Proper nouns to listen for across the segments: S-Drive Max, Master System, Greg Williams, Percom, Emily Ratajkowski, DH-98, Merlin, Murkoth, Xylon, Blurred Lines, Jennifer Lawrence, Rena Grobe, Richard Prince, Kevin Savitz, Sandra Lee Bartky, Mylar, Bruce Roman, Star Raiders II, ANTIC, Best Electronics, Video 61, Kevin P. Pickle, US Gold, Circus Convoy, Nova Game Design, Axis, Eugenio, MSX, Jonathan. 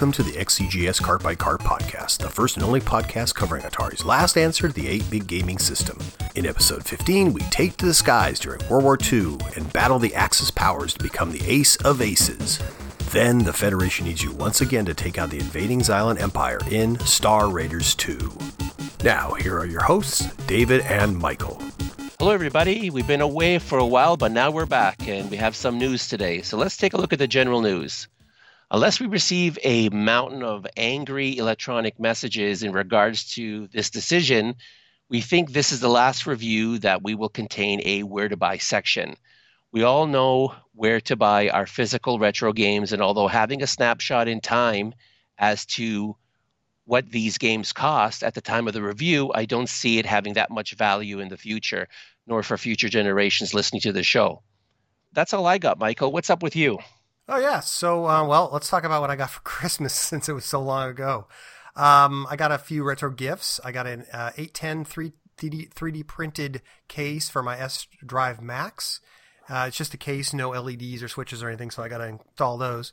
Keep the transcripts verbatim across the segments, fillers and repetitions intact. welcome to the X C G S Cart by Cart podcast, the first and only podcast covering Atari's last answer to the eight big gaming system. In episode fifteen, we take to the skies during World War Two and battle the Axis powers to become the Ace of Aces. Then the Federation needs you once again to take out the invading Xylan Empire in Star Raiders two. Now, here are your hosts, David and Michael. Hello, everybody. We've been away for a while, but now we're back, and we have some news today. So let's take a look at the general news. Unless we receive a mountain of angry electronic messages in regards to this decision, we think this is the last review that we will contain a where to buy section. We all know where to buy our physical retro games, and although having a snapshot in time as to what these games cost at the time of the review, I don't see it having that much value in the future, nor for future generations listening to the show. That's all I got, Michael. What's up with you? Oh, yeah. So, uh, well, let's talk about what I got for Christmas since it was so long ago. Um, I got a few retro gifts. I got an uh, eight ten three D, three D printed case for my S-Drive Max. Uh, it's just a case, no L E Ds or switches or anything, so I got to install those.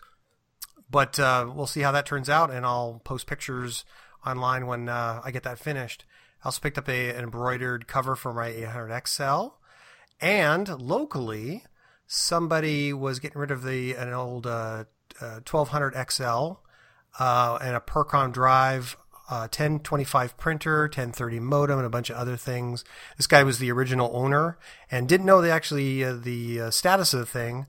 But uh, we'll see how that turns out, and I'll post pictures online when uh, I get that finished. I also picked up a, an embroidered cover for my eight hundred X L. And locally, somebody was getting rid of the an old uh, uh, twelve hundred X L uh, and a Percom drive, uh, ten twenty-five printer, ten thirty modem, and a bunch of other things. This guy was the original owner and didn't know the actually uh, the uh, status of the thing.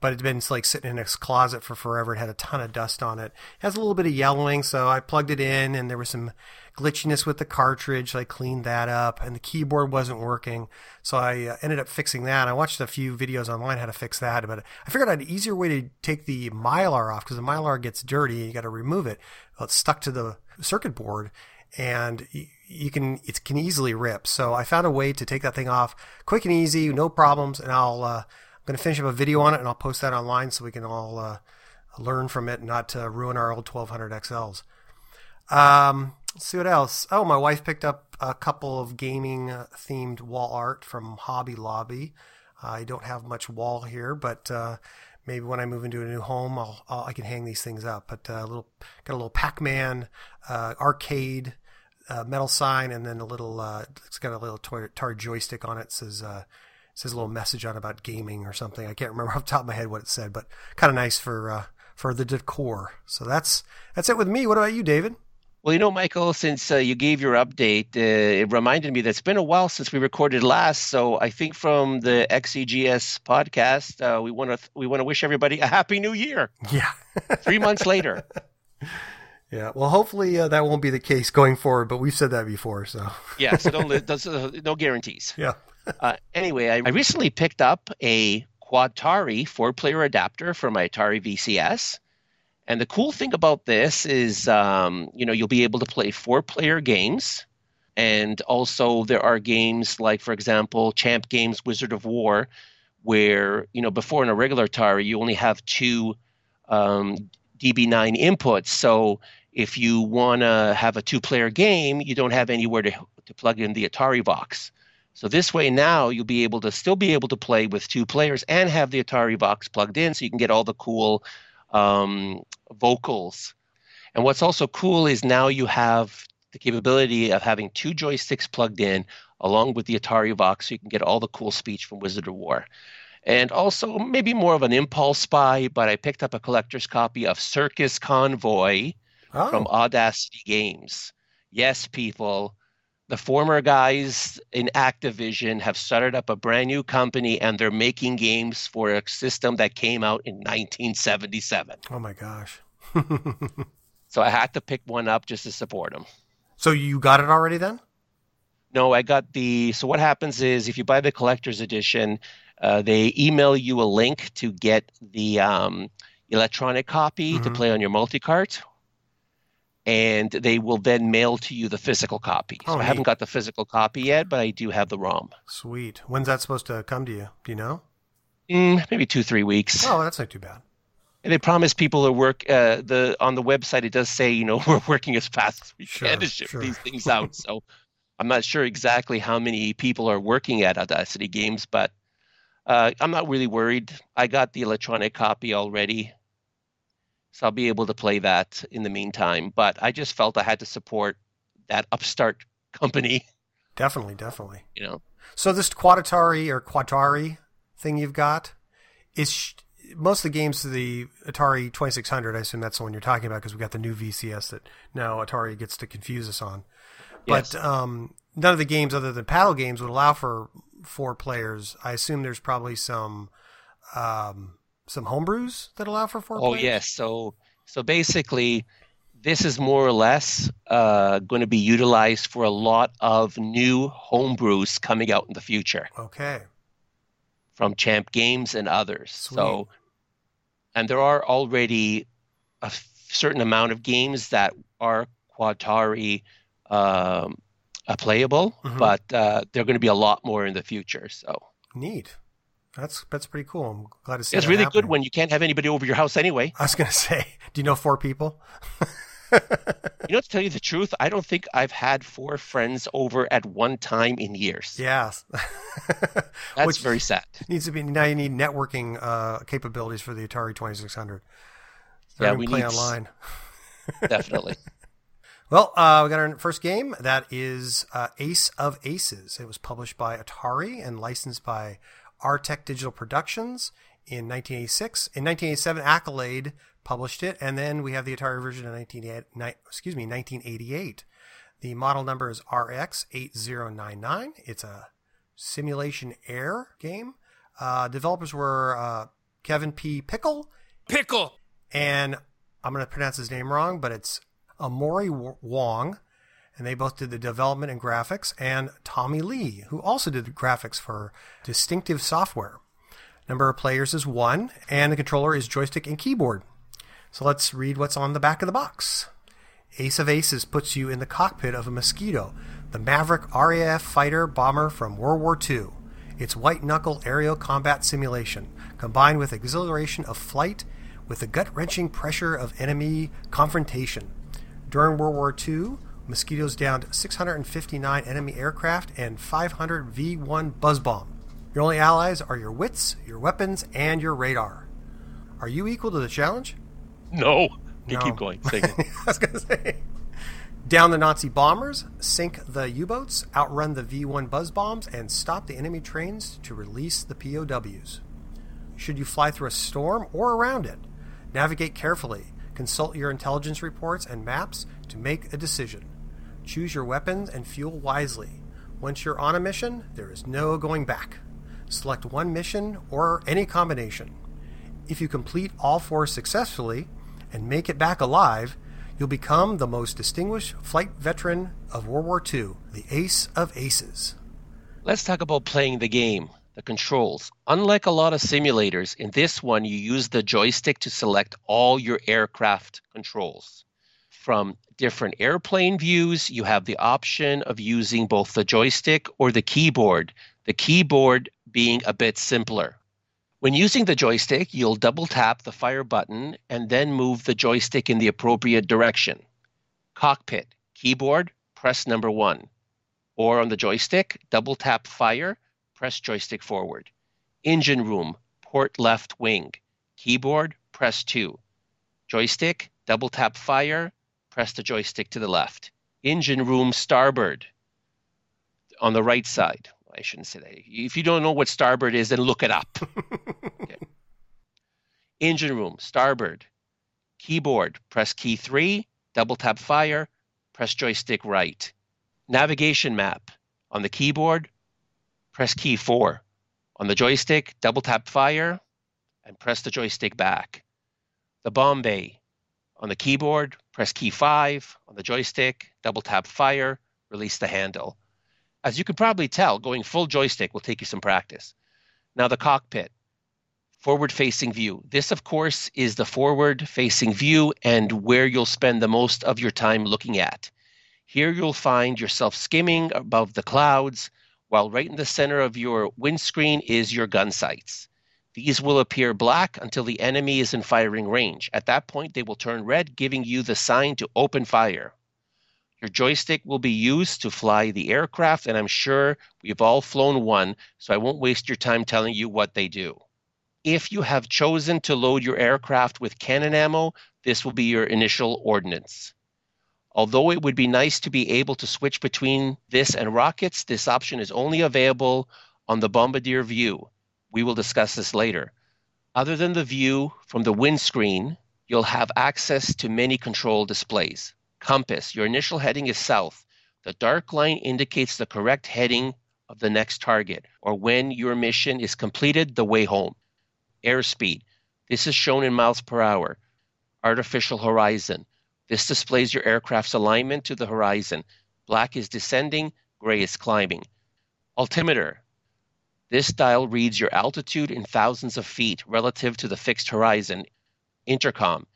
But it's been like sitting in his closet for forever. It had a ton of dust on it. It has a little bit of yellowing, so I plugged it in, and there was some glitchiness with the cartridge, so I cleaned that up, and the keyboard wasn't working, so I ended up fixing that. I watched a few videos online how to fix that, but I figured out an easier way to take the Mylar off, because the Mylar gets dirty, and you got to remove it. Well, it's stuck to the circuit board, and you can it can easily rip. So I found a way to take that thing off quick and easy, no problems, and I'll... Uh, I'm going to finish up a video on it, and I'll post that online so we can all uh, learn from it and not uh, ruin our old twelve hundred X Ls. Um, let's see what else. Oh, my wife picked up a couple of gaming-themed wall art from Hobby Lobby. Uh, I don't have much wall here, but uh, maybe when I move into a new home, I'll, I'll, I can hang these things up. But uh, a little got a little Pac-Man uh, arcade uh, metal sign, and then a little uh, it's got a little Atari joystick on it. It says. Uh, It says a little message on about gaming or something. I can't remember off the top of my head what it said, but kind of nice for uh, for the decor. So that's that's it with me. What about you, David? Well, you know, Michael, since uh, you gave your update, uh, it reminded me that it's been a while since we recorded last. So I think from the X C G S podcast, uh, we want to th- we want to wish everybody a happy new year. Yeah, three months later. Yeah, well, hopefully uh, that won't be the case going forward. But we've said that before, so yeah. So don't, don't uh, no guarantees. Yeah. Uh, anyway, I, I recently picked up a QuadTari four-player adapter for my Atari V C S. And the cool thing about this is, um, you know, you'll be able to play four-player games. And also there are games like, for example, Champ Games, Wizard of War, where, you know, before in a regular Atari, you only have two um, D B nine inputs. So if you want to have a two-player game, you don't have anywhere to, to plug in the Atari Vox. So this way now you'll be able to still be able to play with two players and have the Atari Vox plugged in so you can get all the cool um, vocals. And what's also cool is now you have the capability of having two joysticks plugged in along with the Atari Vox so you can get all the cool speech from Wizard of War. And also maybe more of an impulse buy, but I picked up a collector's copy of Circus Convoy oh. from Audacity Games. Yes, people. The former guys in Activision have started up a brand new company, and they're making games for a system that came out in nineteen seventy-seven. Oh, my gosh. So I had to pick one up just to support them. So you got it already then? No, I got the – so what happens is if you buy the collector's edition, uh, they email you a link to get the um, electronic copy mm-hmm. to play on your multi-cart. And they will then mail to you the physical copy. So oh, I neat. haven't got the physical copy yet, but I do have the ROM. Sweet. When's that supposed to come to you? Do you know? Mm, maybe two, three weeks. Oh, that's not too bad. And they promise people to work uh, the on the website. It does say, you know, we're working as fast as we sure, can to ship sure. these things out. So I'm not sure exactly how many people are working at Audacity Games, but uh, I'm not really worried. I got the electronic copy already. So I'll be able to play that in the meantime. But I just felt I had to support that upstart company. Definitely, definitely. You know. So this QuadTari or QuadTari thing you've got is sh- most of the games to the Atari twenty-six hundred. I assume that's the one you're talking about because we got the new V C S that now Atari gets to confuse us on. Yes. But um, none of the games other than paddle games would allow for four players. I assume there's probably some um, some homebrews that allow for four. Oh, players? Yes. So so basically, this is more or less uh, going to be utilized for a lot of new homebrews coming out in the future. Okay. From Champ Games and others. Sweet. So, and there are already a f- certain amount of games that are QuadTari um, playable, mm-hmm. but uh, they're going to be a lot more in the future. So neat. That's that's pretty cool. I'm glad to see. It's that really happening. Good when you can't have anybody over your house anyway. I was going to say, do you know four people? You know, to tell you the truth, I don't think I've had four friends over at one time in years. Yeah. That's Which very sad. Needs to be now. You need networking uh, capabilities for the Atari twenty-six hundred. So yeah, we play need online. Definitely. Well, uh, we got our first game. That is uh, Ace of Aces. It was published by Atari and licensed by Artec Digital Productions in nineteen eighty-six. In nineteen eighty-seven, Accolade published it, and then we have the Atari version in nineteen, excuse me, nineteen eighty-eight. The model number is R X eight zero nine nine. It's a simulation air game. Uh, developers were uh, Kevin P. Pickle. Pickle! And I'm going to pronounce his name wrong, but it's Amori Wong, and they both did the development and graphics, and Tommy Lee, who also did the graphics for Distinctive Software. Number of players is one, and the controller is joystick and keyboard. So let's read what's on the back of the box. Ace of Aces puts you in the cockpit of a Mosquito, the maverick R A F fighter bomber from World War Two. It's white-knuckle aerial combat simulation, combined with exhilaration of flight with the gut-wrenching pressure of enemy confrontation. During World War Two, Mosquitoes downed six hundred fifty-nine enemy aircraft and five hundred V one buzz bomb. Your only allies are your wits, your weapons, and your radar. Are you equal to the challenge? No. You no. Keep going. Sing it. I was going to say. Down the Nazi bombers, sink the U-boats, outrun the V one buzz bombs, and stop the enemy trains to release the P O Ws. Should you fly through a storm or around it? Navigate carefully. Consult your intelligence reports and maps to make a decision. Choose your weapons and fuel wisely. Once you're on a mission, there is no going back. Select one mission or any combination. If you complete all four successfully and make it back alive, you'll become the most distinguished flight veteran of World War Two, the Ace of Aces. Let's talk about playing the game, the controls. Unlike a lot of simulators, in this one you use the joystick to select all your aircraft controls. From different airplane views, you have the option of using both the joystick or the keyboard, the keyboard being a bit simpler. When using the joystick, you'll double tap the fire button and then move the joystick in the appropriate direction. Cockpit, keyboard, press number one. Or on the joystick, double tap fire, press joystick forward. Engine room, port left wing. Keyboard, press two. Joystick, double tap fire, press the joystick to the left. Engine room starboard on the right side. I shouldn't say that. If you don't know what starboard is, then look it up. Okay. Engine room, starboard. Keyboard, press key three, double tap fire, press joystick right. Navigation map on the keyboard, press key four. On the joystick, double tap fire and press the joystick back. The bomb bay on the keyboard, press key five. On the joystick, double tap fire, release the handle. As you can probably tell, going full joystick will take you some practice. Now the cockpit, forward-facing view. This, of course, is the forward-facing view and where you'll spend the most of your time looking at. Here you'll find yourself skimming above the clouds, while right in the center of your windscreen is your gun sights. These will appear black until the enemy is in firing range. At that point, they will turn red, giving you the sign to open fire. Your joystick will be used to fly the aircraft, and I'm sure we've all flown one, so I won't waste your time telling you what they do. If you have chosen to load your aircraft with cannon ammo, This will be your initial ordnance. Although it would be nice to be able to switch between this and rockets, this option is only available on the bombardier view. We will discuss this later. Other than the view from the windscreen, you'll have access to many control displays. Compass, your initial heading is south. The dark line indicates the correct heading of the next target, or when your mission is completed, the way home. Airspeed, this is shown in miles per hour. Artificial horizon, this displays your aircraft's alignment to the horizon. Black is descending, gray is climbing. Altimeter, this dial reads your altitude in thousands of feet relative to the fixed horizon. Intercom,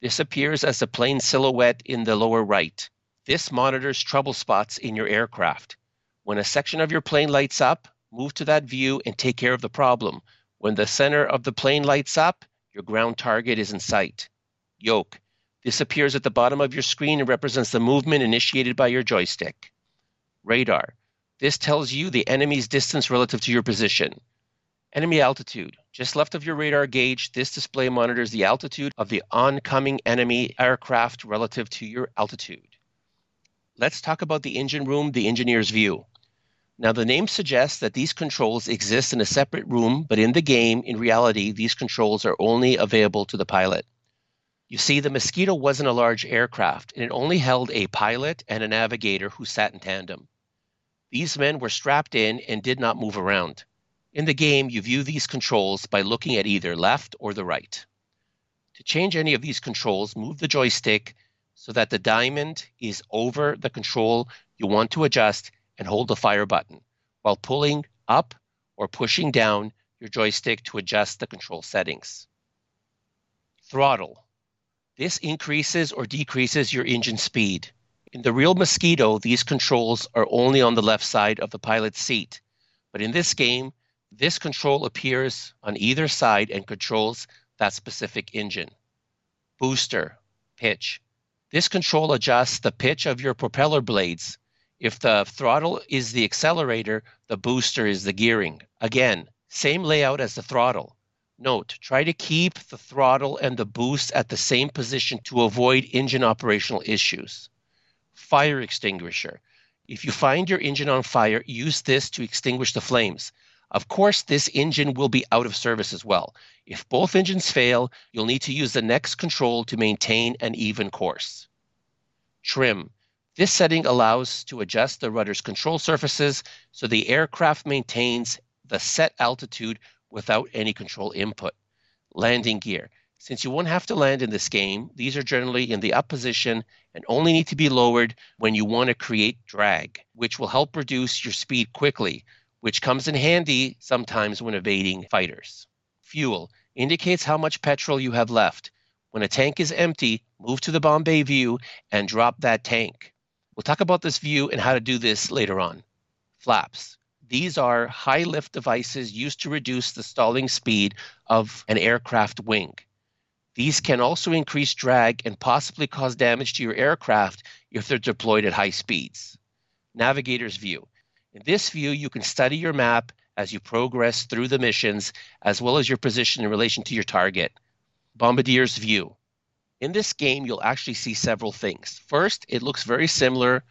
this appears as a plane silhouette in the lower right. This monitors trouble spots in your aircraft. When a section of your plane lights up, move to that view and take care of the problem. When the center of the plane lights up, your ground target is in sight. Yoke. This appears at the bottom of your screen and represents the movement initiated by your joystick. Radar. This tells you the enemy's distance relative to your position. Enemy altitude. Just left of your radar gauge, this display monitors the altitude of the oncoming enemy aircraft relative to your altitude. Let's talk about the engine room, the engineer's view. Now, the name suggests that these controls exist in a separate room, but in the game, in reality, these controls are only available to the pilot. You see, the Mosquito wasn't a large aircraft, and it only held a pilot and a navigator who sat in tandem. These men were strapped in and did not move around. In the game, you view these controls by looking at either left or the right. To change any of these controls, move the joystick so that the diamond is over the control you want to adjust and hold the fire button while pulling up or pushing down your joystick to adjust the control settings. Throttle. This increases or decreases your engine speed. In the real Mosquito, these controls are only on the left side of the pilot's seat. But in this game, this control appears on either side and controls that specific engine. Booster. Pitch. This control adjusts the pitch of your propeller blades. If the throttle is the accelerator, the booster is the gearing. Again, same layout as the throttle. Note, try to keep the throttle and the boost at the same position to avoid engine operational issues. Fire extinguisher. If you find your engine on fire, use this to extinguish the flames. Of course, this engine will be out of service as well. If both engines fail, you'll need to use the next control to maintain an even course. Trim. This setting allows to adjust the rudder's control surfaces so the aircraft maintains the set altitude without any control input. Landing gear. Since you won't have to land in this game, these are generally in the up position and only need to be lowered when you want to create drag, which will help reduce your speed quickly, which comes in handy sometimes when evading fighters. Fuel indicates how much petrol you have left. When a tank is empty, move to the Bombay view and drop that tank. We'll talk about this view and how to do this later on. Flaps. These are high lift devices used to reduce the stalling speed of an aircraft wing. These can also increase drag and possibly cause damage to your aircraft if they're deployed at high speeds. Navigator's view. In this view, you can study your map as you progress through the missions, as well as your position in relation to your target. Bombardier's view. In this game, you'll actually see several things. First, it looks very similar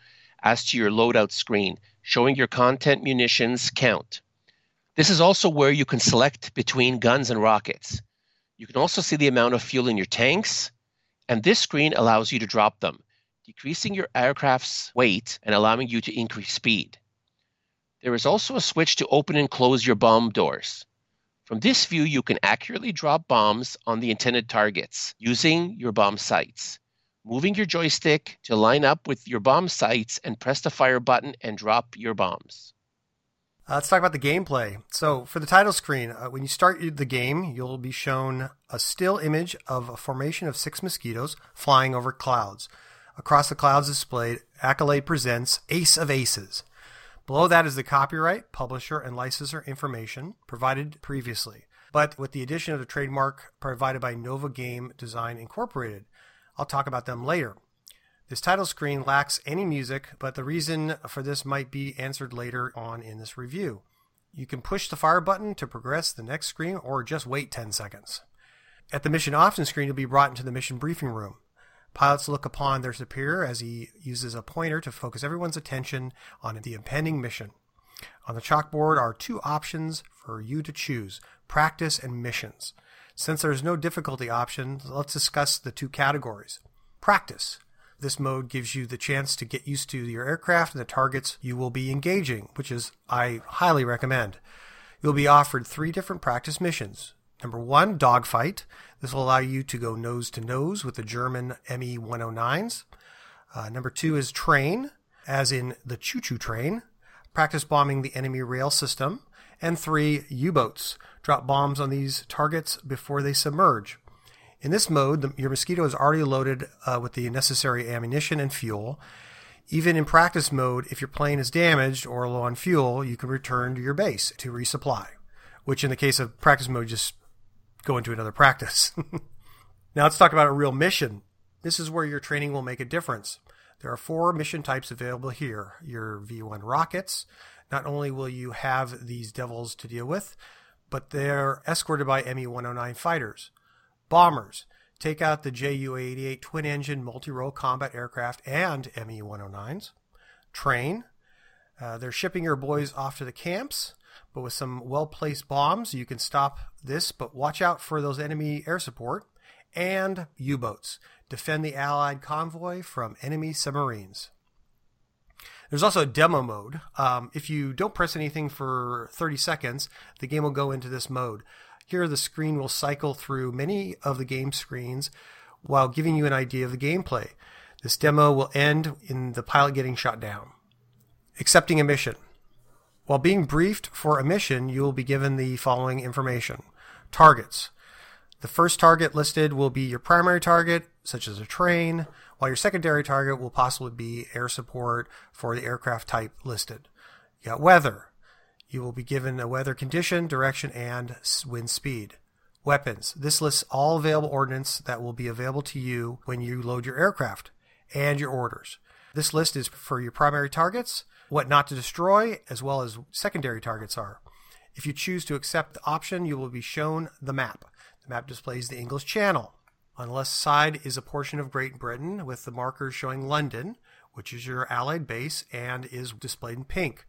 as to your loadout screen, showing your content, munitions, count. This is also where you can select between guns and rockets. You can also see the amount of fuel in your tanks, and this screen allows you to drop them, decreasing your aircraft's weight and allowing you to increase speed. There is also a switch to open and close your bomb doors. From this view, you can accurately drop bombs on the intended targets using your bomb sights. Moving your joystick to line up with your bomb sights and press the fire button and drop your bombs. Uh, let's talk about the gameplay. So for the title screen, uh, when you start the game, you'll be shown a still image of a formation of six Mosquitoes flying over clouds. Across the clouds displayed, Accolade presents Ace of Aces. Below that is the copyright, publisher, and licensor information provided previously, but with the addition of the trademark provided by Nova Game Design Incorporated. I'll talk about them later. This title screen lacks any music, but the reason for this might be answered later on in this review. You can push the fire button to progress the next screen or just wait ten seconds. At the mission option screen, you'll be brought into the mission briefing room. Pilots look upon their superior as he uses a pointer to focus everyone's attention on the impending mission. On the chalkboard are two options for you to choose, practice and missions. Since there is no difficulty option, let's discuss the two categories. Practice. This mode gives you the chance to get used to your aircraft and the targets you will be engaging, which is I highly recommend. You'll be offered three different practice missions. Number one, dogfight. This will allow you to go nose to nose with the German M E one oh nines. Uh, number two is train, as in the choo-choo train. Practice bombing the enemy rail system. And three, U-boats. Drop bombs on these targets before they submerge. In this mode, the, your Mosquito is already loaded uh, with the necessary ammunition and fuel. Even in practice mode, if your plane is damaged or low on fuel, you can return to your base to resupply, which in the case of practice mode, just go into another practice. Now let's talk about a real mission. This is where your training will make a difference. There are four mission types available here. Your V one rockets. Not only will you have these devils to deal with, but they're escorted by M E one oh nine fighters. Bombers. Take out the J U eighty-eight twin-engine multi-role combat aircraft and M E one oh nines. Train. Uh, they're shipping your boys off to the camps, but with some well-placed bombs, you can stop this, but watch out for those enemy air support. And U-boats. Defend the Allied convoy from enemy submarines. There's also a demo mode. Um, if you don't press anything for thirty seconds, the game will go into this mode. Here, the screen will cycle through many of the game screens while giving you an idea of the gameplay. This demo will end in the pilot getting shot down. Accepting a mission. While being briefed for a mission, you will be given the following information. Targets. The first target listed will be your primary target, such as a train, while your secondary target will possibly be air support for the aircraft type listed. You got weather. You will be given a weather condition, direction, and wind speed. Weapons. This lists all available ordnance that will be available to you when you load your aircraft and your orders. This list is for your primary targets, what not to destroy, as well as secondary targets are. If you choose to accept the option, you will be shown the map. The map displays the English Channel. On the left side is a portion of Great Britain with the markers showing London, which is your Allied base and is displayed in pink.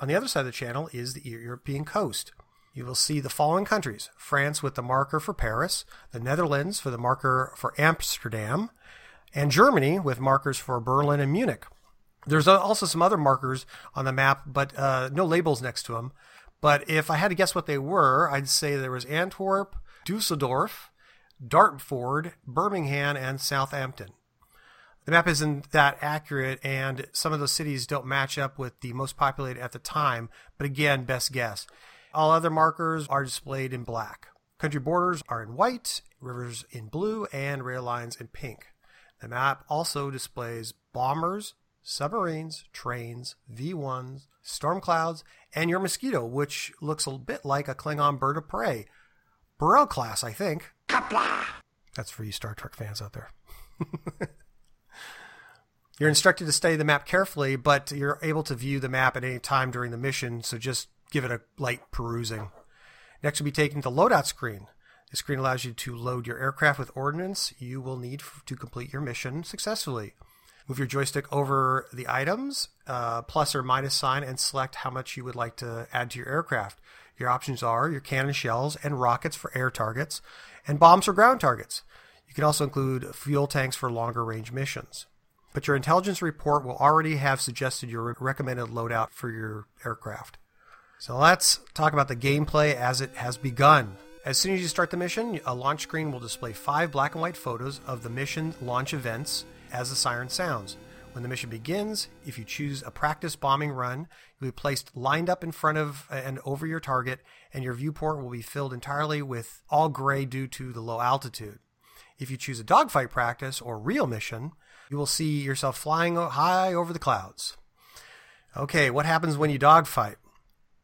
On the other side of the channel is the European coast. You will see the following countries: France with the marker for Paris, the Netherlands for the marker for Amsterdam, and Germany with markers for Berlin and Munich. There's also some other markers on the map, but uh, no labels next to them. But if I had to guess what they were, I'd say there was Antwerp, Dusseldorf, Dartford, Birmingham, and Southampton. The map isn't that accurate, and some of those cities don't match up with the most populated at the time, but again, best guess. All other markers are displayed in black. Country borders are in white, rivers in blue, and rail lines in pink. The map also displays bombers, submarines, trains, V ones, storm clouds, and your Mosquito, which looks a bit like a Klingon bird of prey. Burrell class, I think. Kapla! That's for you Star Trek fans out there. You're instructed to study the map carefully, but you're able to view the map at any time during the mission, so just give it a light perusing. Next, we'll be taken to the loadout screen. The screen allows you to load your aircraft with ordnance you will need to complete your mission successfully. Move your joystick over the items, uh, plus or minus sign, and select how much you would like to add to your aircraft. Your options are your cannon shells and rockets for air targets, and bombs for ground targets. You can also include fuel tanks for longer range missions. But your intelligence report will already have suggested your recommended loadout for your aircraft. So let's talk about the gameplay as it has begun. As soon as you start the mission, a launch screen will display five black and white photos of the mission launch events as the siren sounds. When the mission begins, if you choose a practice bombing run, you'll be placed lined up in front of and over your target, and your viewport will be filled entirely with all gray due to the low altitude. If you choose a dogfight practice or real mission, you will see yourself flying high over the clouds. Okay, what happens when you dogfight?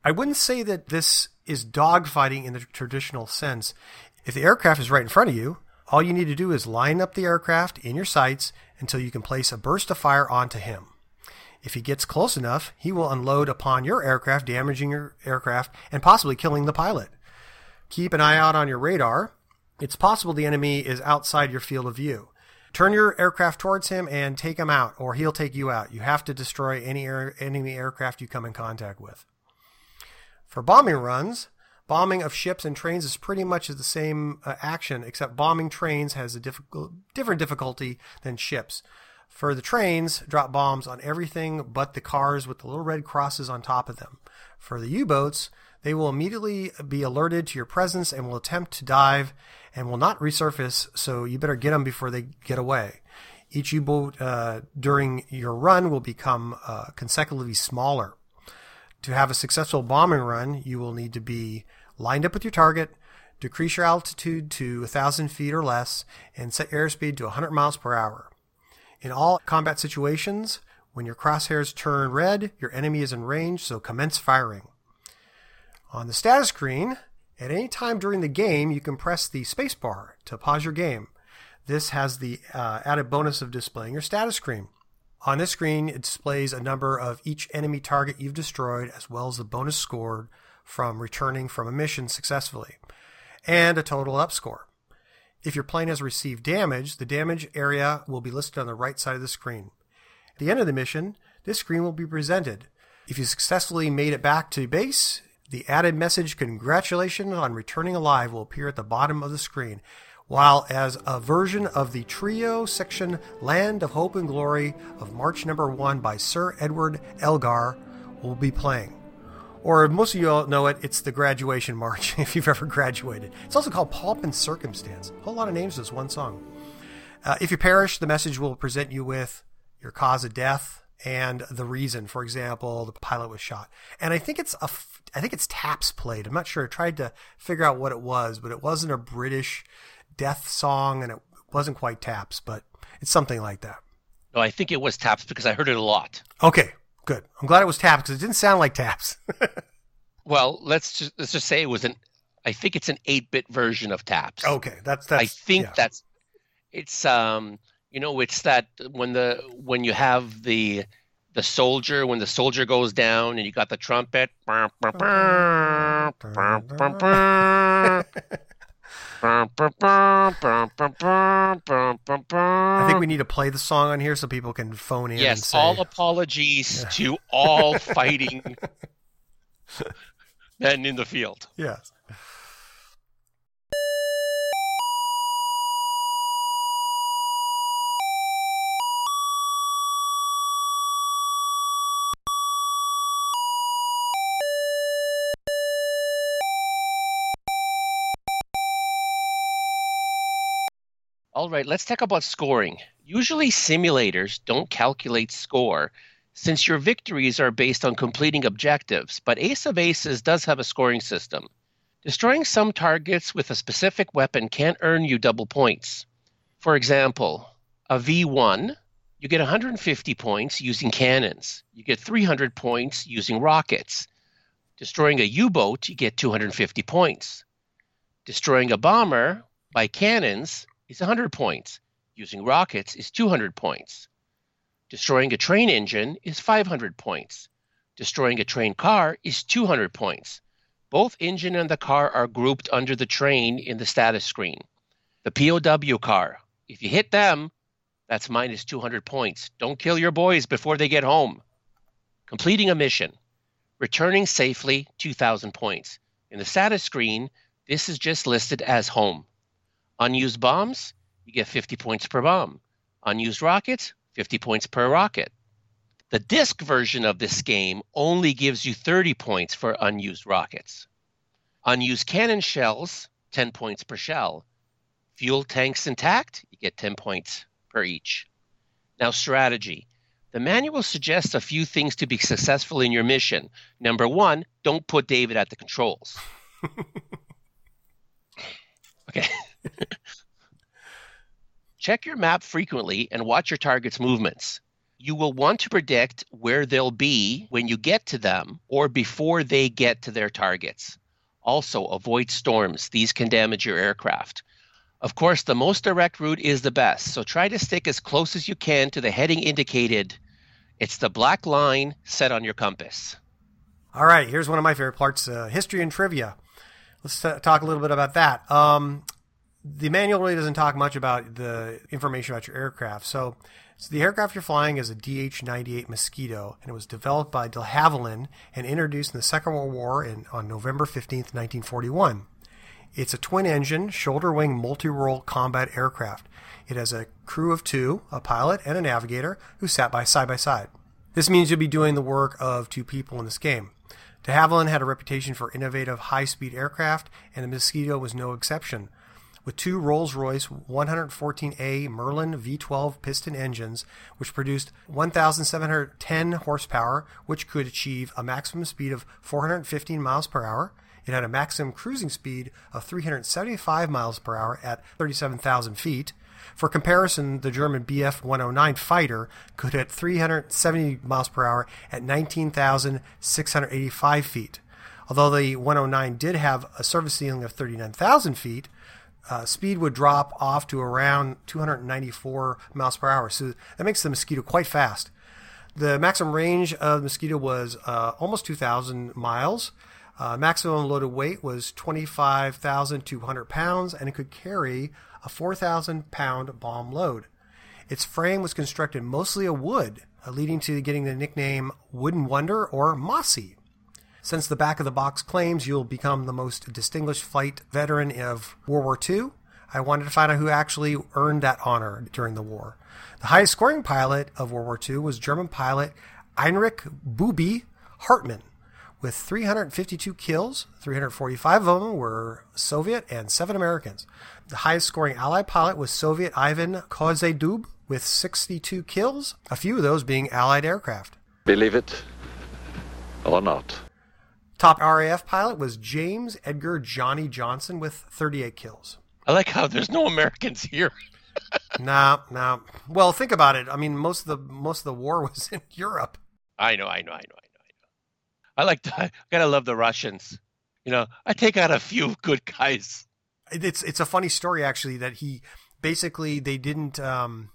I wouldn't say that this is dogfighting in the traditional sense. If the aircraft is right in front of you, all you need to do is line up the aircraft in your sights until you can place a burst of fire onto him. If he gets close enough, he will unload upon your aircraft, damaging your aircraft and possibly killing the pilot. Keep an eye out on your radar. It's possible the enemy is outside your field of view. Turn your aircraft towards him and take him out, or he'll take you out. You have to destroy any air, enemy aircraft you come in contact with. For bombing runs, bombing of ships and trains is pretty much the same uh, action, except bombing trains has a difficult, different difficulty than ships. For the trains, drop bombs on everything but the cars with the little red crosses on top of them. For the U-boats, they will immediately be alerted to your presence and will attempt to dive and will not resurface, so you better get them before they get away. Each U-boat uh, during your run will become uh, consecutively smaller. To have a successful bombing run, you will need to be lined up with your target, decrease your altitude to one thousand feet or less, and set airspeed to one hundred miles per hour. In all combat situations, when your crosshairs turn red, your enemy is in range, so commence firing. On the status screen, at any time during the game, you can press the spacebar to pause your game. This has the uh, added bonus of displaying your status screen. On this screen, it displays a number of each enemy target you've destroyed, as well as the bonus scored from returning from a mission successfully, and a total up score. If your plane has received damage, the damage area will be listed on the right side of the screen. At the end of the mission, this screen will be presented. If you successfully made it back to base, the added message, "Congratulations on returning alive," will appear at the bottom of the screen, while as a version of the trio section "Land of Hope and Glory" of March Number one by Sir Edward Elgar will be playing. Or most of you all know it, it's the Graduation March, if you've ever graduated. It's also called Pomp and Circumstance. A whole lot of names to this one song. Uh, if you perish, the message will present you with your cause of death and the reason. For example, the pilot was shot. And I think it's a, I think it's Taps played. I'm not sure. I tried to figure out what it was, but it wasn't a British death song, and it wasn't quite Taps, but it's something like that. No, I think it was Taps because I heard it a lot. Okay, good. I'm glad it was Taps because it didn't sound like Taps. Well, let's just let's just say it was an. I think it's an eight-bit version of Taps. Okay, that's that's. I think yeah. that's. It's um. You know, it's that when the when you have the the soldier, when the soldier goes down and you got the trumpet. I think we need to play the song on here so people can phone in. Yes, and say, all apologies yeah. to all fighting men in the field. Yes. All right, let's talk about scoring. Usually simulators don't calculate score since your victories are based on completing objectives, but Ace of Aces does have a scoring system. Destroying some targets with a specific weapon can earn you double points. For example, a V one, you get one hundred fifty points using cannons. You get three hundred points using rockets. Destroying a U-boat, you get two hundred fifty points. Destroying a bomber by cannons is one hundred points. Using rockets is two hundred points. Destroying a train engine is five hundred points. Destroying a train car is two hundred points. Both engine and the car are grouped under the train in the status screen. The P O W car, if you hit them, that's minus two hundred points. Don't kill your boys before they get home. Completing a mission, returning safely, two thousand points. In the status screen, this is just listed as home. Unused bombs, you get fifty points per bomb. Unused rockets, fifty points per rocket. The disc version of this game only gives you thirty points for unused rockets. Unused cannon shells, ten points per shell. Fuel tanks intact, you get ten points per each. Now, strategy. The manual suggests a few things to be successful in your mission. Number one, don't put David at the controls. Okay. Check your map frequently and watch your target's movements. You will want to predict where they'll be when you get to them or before they get to their targets. Also, avoid storms. These can damage your aircraft. Of course, the most direct route is the best, so try to stick as close as you can to the heading indicated. It's the black line set on your compass. All right, here's one of my favorite parts, uh, history and trivia. Let's t- talk a little bit about that. Um, the manual really doesn't talk much about the information about your aircraft. So, so the aircraft you're flying is a D H ninety-eight Mosquito, and it was developed by De Havilland and introduced in the Second World War in, on November fifteenth, nineteen forty-one. It's a twin-engine, shoulder-wing, multi-role combat aircraft. It has a crew of two, a pilot and a navigator, who sat by side by side. This means you'll be doing the work of two people in this game. De Havilland had a reputation for innovative high-speed aircraft, and the Mosquito was no exception. With two Rolls-Royce one fourteen A Merlin V twelve piston engines, which produced one thousand seven hundred ten horsepower, which could achieve a maximum speed of four hundred fifteen miles per hour. It had a maximum cruising speed of three hundred seventy-five miles per hour at thirty-seven thousand feet. For comparison, the German B F one oh nine fighter could hit three hundred seventy miles per hour at nineteen thousand six hundred eighty-five feet. Although the one oh nine did have a service ceiling of thirty-nine thousand feet, uh, speed would drop off to around two hundred ninety-four miles per hour. So that makes the Mosquito quite fast. The maximum range of the Mosquito was uh, almost two thousand miles. Uh, maximum loaded weight was twenty-five thousand two hundred pounds, and it could carry a four thousand pound bomb load. Its frame was constructed mostly of wood, uh, leading to getting the nickname Wooden Wonder or Mossy. Since the back of the box claims you'll become the most distinguished flight veteran of World War Two, I wanted to find out who actually earned that honor during the war. The highest scoring pilot of World War Two was German pilot Heinrich Booby Hartmann, with three hundred fifty-two kills. Three hundred forty-five of them were Soviet and seven Americans. The highest-scoring Allied pilot was Soviet Ivan Kozhedub with sixty-two kills, a few of those being Allied aircraft. Believe it or not. Top R A F pilot was James Edgar Johnny Johnson with thirty-eight kills. I like how there's no Americans here. Nah, nah. Well, think about it. I mean, most of the most of the war was in Europe. I know, I know, I know. I like to, I gotta love the Russians. You know, I take out a few good guys. It's it's a funny story actually that he basically they didn't. Um,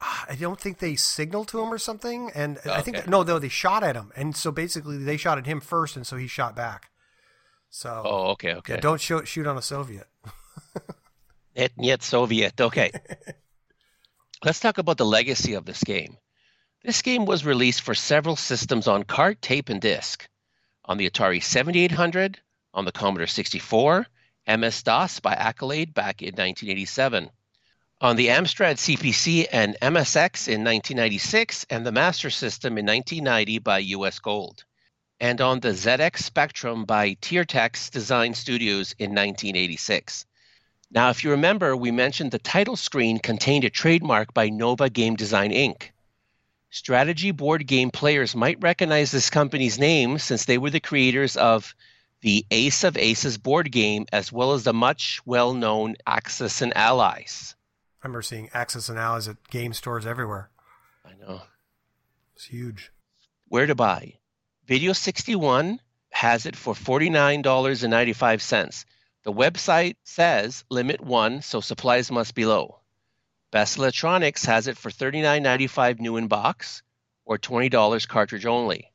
I don't think they signaled to him or something, and okay. I think no, no, they shot at him, and so basically they shot at him first, and so he shot back. So oh, okay, okay. Yeah, don't shoot shoot on a Soviet. Yet, yet Soviet. Okay, let's talk about the legacy of this game. This game was released for several systems on cart, tape, and disc. On the Atari seventy-eight hundred, on the Commodore sixty-four, M S-DOS by Accolade back in nineteen eighty-seven. On the Amstrad C P C and M S X in nineteen ninety-six, and the Master System in nineteen ninety by U S Gold. And on the Z X Spectrum by Tiertex Design Studios in nineteen eighty-six. Now, if you remember, we mentioned the title screen contained a trademark by Nova Game Design, Incorporated. Strategy board game players might recognize this company's name since they were the creators of the Ace of Aces board game, as well as the much well-known Axis and Allies. I remember seeing Axis and Allies at game stores everywhere. I know. It's huge. Where to buy? Video sixty-one has it for forty-nine dollars and ninety-five cents. The website says limit one, so supplies must be low. Best Electronics has it for thirty-nine dollars and ninety-five cents new in box or twenty dollars cartridge only.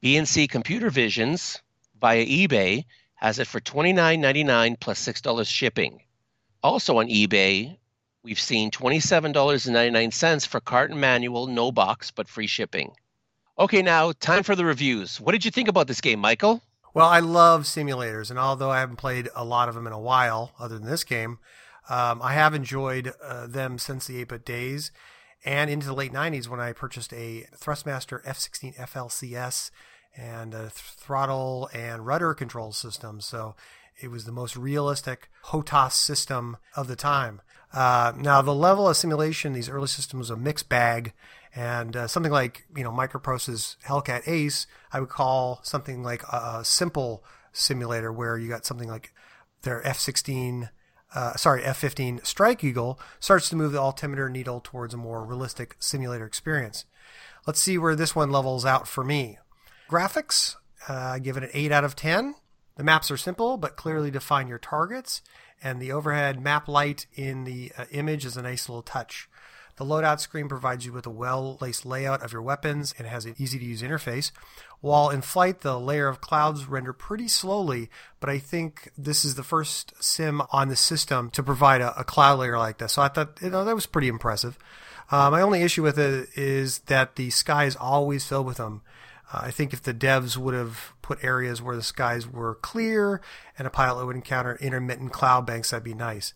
B and C Computer Visions via eBay has it for twenty-nine dollars and ninety-nine cents plus six dollars shipping. Also on eBay, we've seen twenty-seven dollars and ninety-nine cents for cart and manual, no box, but free shipping. Okay, now time for the reviews. What did you think about this game, Michael? Well, I love simulators, and although I haven't played a lot of them in a while other than this game, Um, I have enjoyed uh, them since the eight-bit days and into the late nineties when I purchased a Thrustmaster F sixteen F L C S and a th- throttle and rudder control system. So it was the most realistic H O T A S system of the time. Uh, now, the level of simulation in these early systems was a mixed bag. And uh, something like, you know, Micropros's Hellcat Ace, I would call something like a, a simple simulator where you got something like their F sixteen... Uh, sorry, F fifteen Strike Eagle starts to move the altimeter needle towards a more realistic simulator experience. Let's see where this one levels out for me. Graphics, I uh, give it an eight out of ten. The maps are simple, but clearly define your targets, and the overhead map light in the uh, image is a nice little touch. The loadout screen provides you with a well-placed layout of your weapons and has an easy-to-use interface. While in flight, the layer of clouds render pretty slowly, but I think this is the first sim on the system to provide a, a cloud layer like this. So I thought, you know, that was pretty impressive. Uh, my only issue with it is that the sky is always filled with them. Uh, I think if the devs would have put areas where the skies were clear and a pilot would encounter intermittent cloud banks, that'd be nice.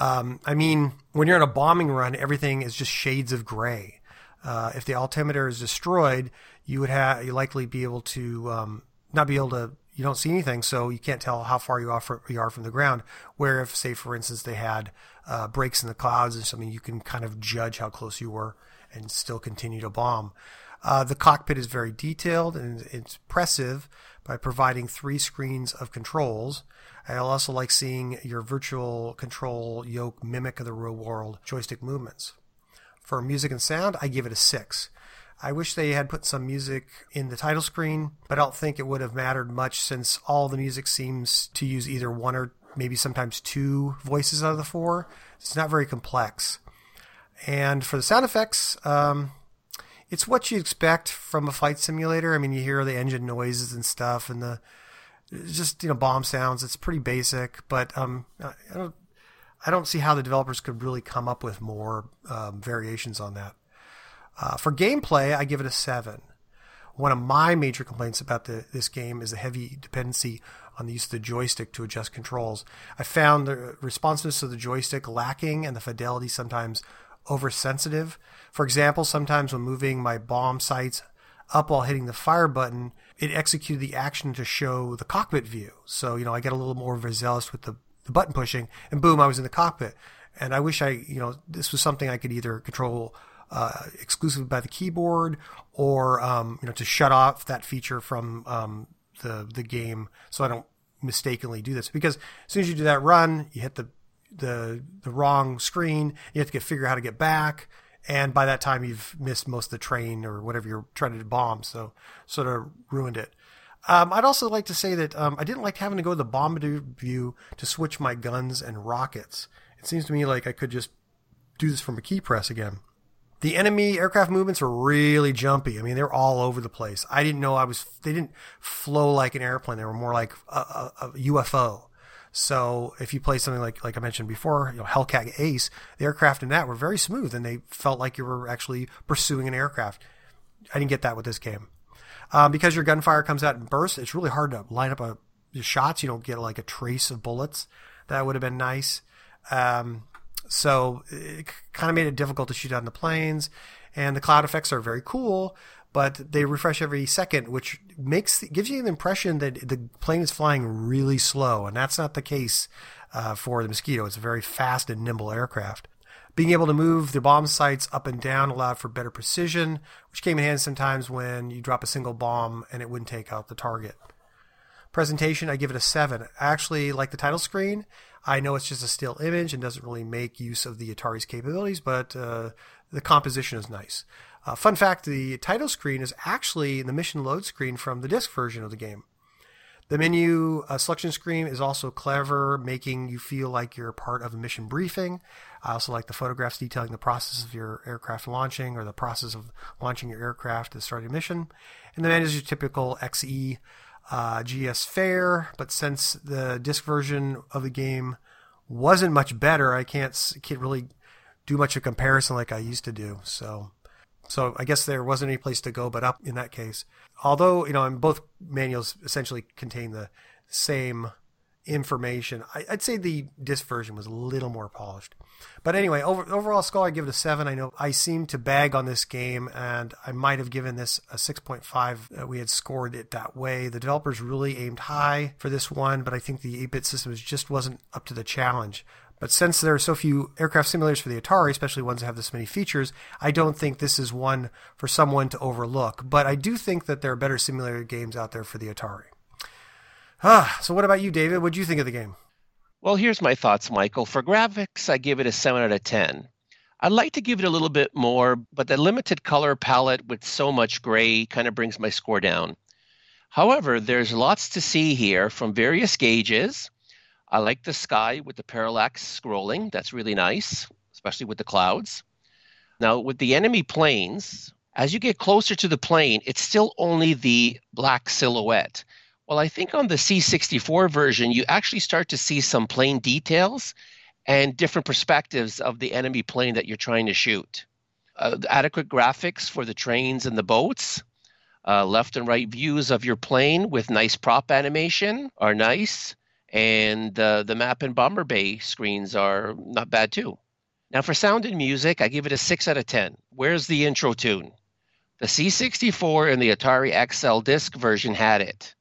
Um, I mean, when you're in a bombing run, everything is just shades of gray. Uh, if the altimeter is destroyed, you would have you likely be able to um, not be able to. You don't see anything, so you can't tell how far you are from, you are from the ground. Where if, say, for instance, they had uh, breaks in the clouds or something, you can kind of judge how close you were and still continue to bomb. Uh, the cockpit is very detailed and it's impressive by providing three screens of controls. I also like seeing your virtual control yoke mimic the real world joystick movements. For music and sound, I give it a six. I wish they had put some music in the title screen, but I don't think it would have mattered much since all the music seems to use either one or maybe sometimes two voices out of the four. It's not very complex. And for the sound effects, um, it's what you expect from a flight simulator. I mean, you hear the engine noises and stuff and the just, you know, bomb sounds. It's pretty basic, but um, I don't I don't see how the developers could really come up with more um, variations on that. Uh, for gameplay, I give it a seven. One of my major complaints about the, this game is the heavy dependency on the use of the joystick to adjust controls. I found the responsiveness of the joystick lacking and the fidelity sometimes oversensitive. For example, sometimes when moving my bomb sights up while hitting the fire button, it executed the action to show the cockpit view. So, you know, I get a little more overzealous with the, the button pushing, and boom, I was in the cockpit. And I wish I, you know, this was something I could either control uh, exclusively by the keyboard or, um, you know, to shut off that feature from um, the the game so I don't mistakenly do this. Because as soon as you do that run, you hit the the the wrong screen, you have to get, figure out how to get back, and by that time you've missed most of the train or whatever you're trying to bomb, so sort of ruined it. Um, I'd also like to say that um, I didn't like having to go to the bombardier view to switch my guns and rockets. It seems to me like I could just do this from a key press again. The enemy aircraft movements were really jumpy. I mean, they were all over the place. I didn't know I was, they didn't flow like an airplane. They were more like a, a, a U F O. So if you play something like, like I mentioned before, you know, Hellcat Ace, the aircraft in that were very smooth and they felt like you were actually pursuing an aircraft. I didn't get that with this game. Um, because your gunfire comes out in bursts, it's really hard to line up a, your shots. You don't get like a trace of bullets. That would have been nice. Um, so it kind of made it difficult to shoot on the planes. And the cloud effects are very cool, but they refresh every second, which makes gives you the impression that the plane is flying really slow, and that's not the case uh, for the Mosquito. It's a very fast and nimble aircraft. Being able to move the bomb sights up and down allowed for better precision, which came in handy sometimes when you drop a single bomb and it wouldn't take out the target. Presentation, I give it a seven. I actually like the title screen. I know it's just a still image and doesn't really make use of the Atari's capabilities, but uh, the composition is nice. Uh, fun fact, the title screen is actually the mission load screen from the disc version of the game. The menu uh, selection screen is also clever, making you feel like you're part of a mission briefing. I also like the photographs detailing the process of your aircraft launching or the process of launching your aircraft to start a mission. And the menu is your typical X E uh, G S fare, but since the disc version of the game wasn't much better, I can't, can't really do much of a comparison like I used to do, so... So I guess there wasn't any place to go but up in that case. Although, you know, and both manuals essentially contain the same information. I, I'd say the disc version was a little more polished. But anyway, over, overall score, I give it a seven. I know I seem to bag on this game, and I might have given this a six point five. We had scored it that way. The developers really aimed high for this one, but I think the eight-bit system just wasn't up to the challenge. But since there are so few aircraft simulators for the Atari, especially ones that have this many features, I don't think this is one for someone to overlook. But I do think that there are better simulator games out there for the Atari. Ah, so what about you, David? What do you think of the game? Well, here's my thoughts, Michael. For graphics, I give it a seven out of ten. I'd like to give it a little bit more, but the limited color palette with so much gray kind of brings my score down. However, there's lots to see here from various gauges. I like the sky with the parallax scrolling. That's really nice, especially with the clouds. Now, with the enemy planes, as you get closer to the plane, it's still only the black silhouette. Well, I think on the C sixty-four version, you actually start to see some plane details and different perspectives of the enemy plane that you're trying to shoot. Uh, adequate graphics for the trains and the boats. Uh, left and right views of your plane with nice prop animation are nice. And uh, the map and bomber bay screens are not bad too. Now for sound and music, I give it a six out of ten. Where's the intro tune? The C sixty-four and the Atari X L disc version had it.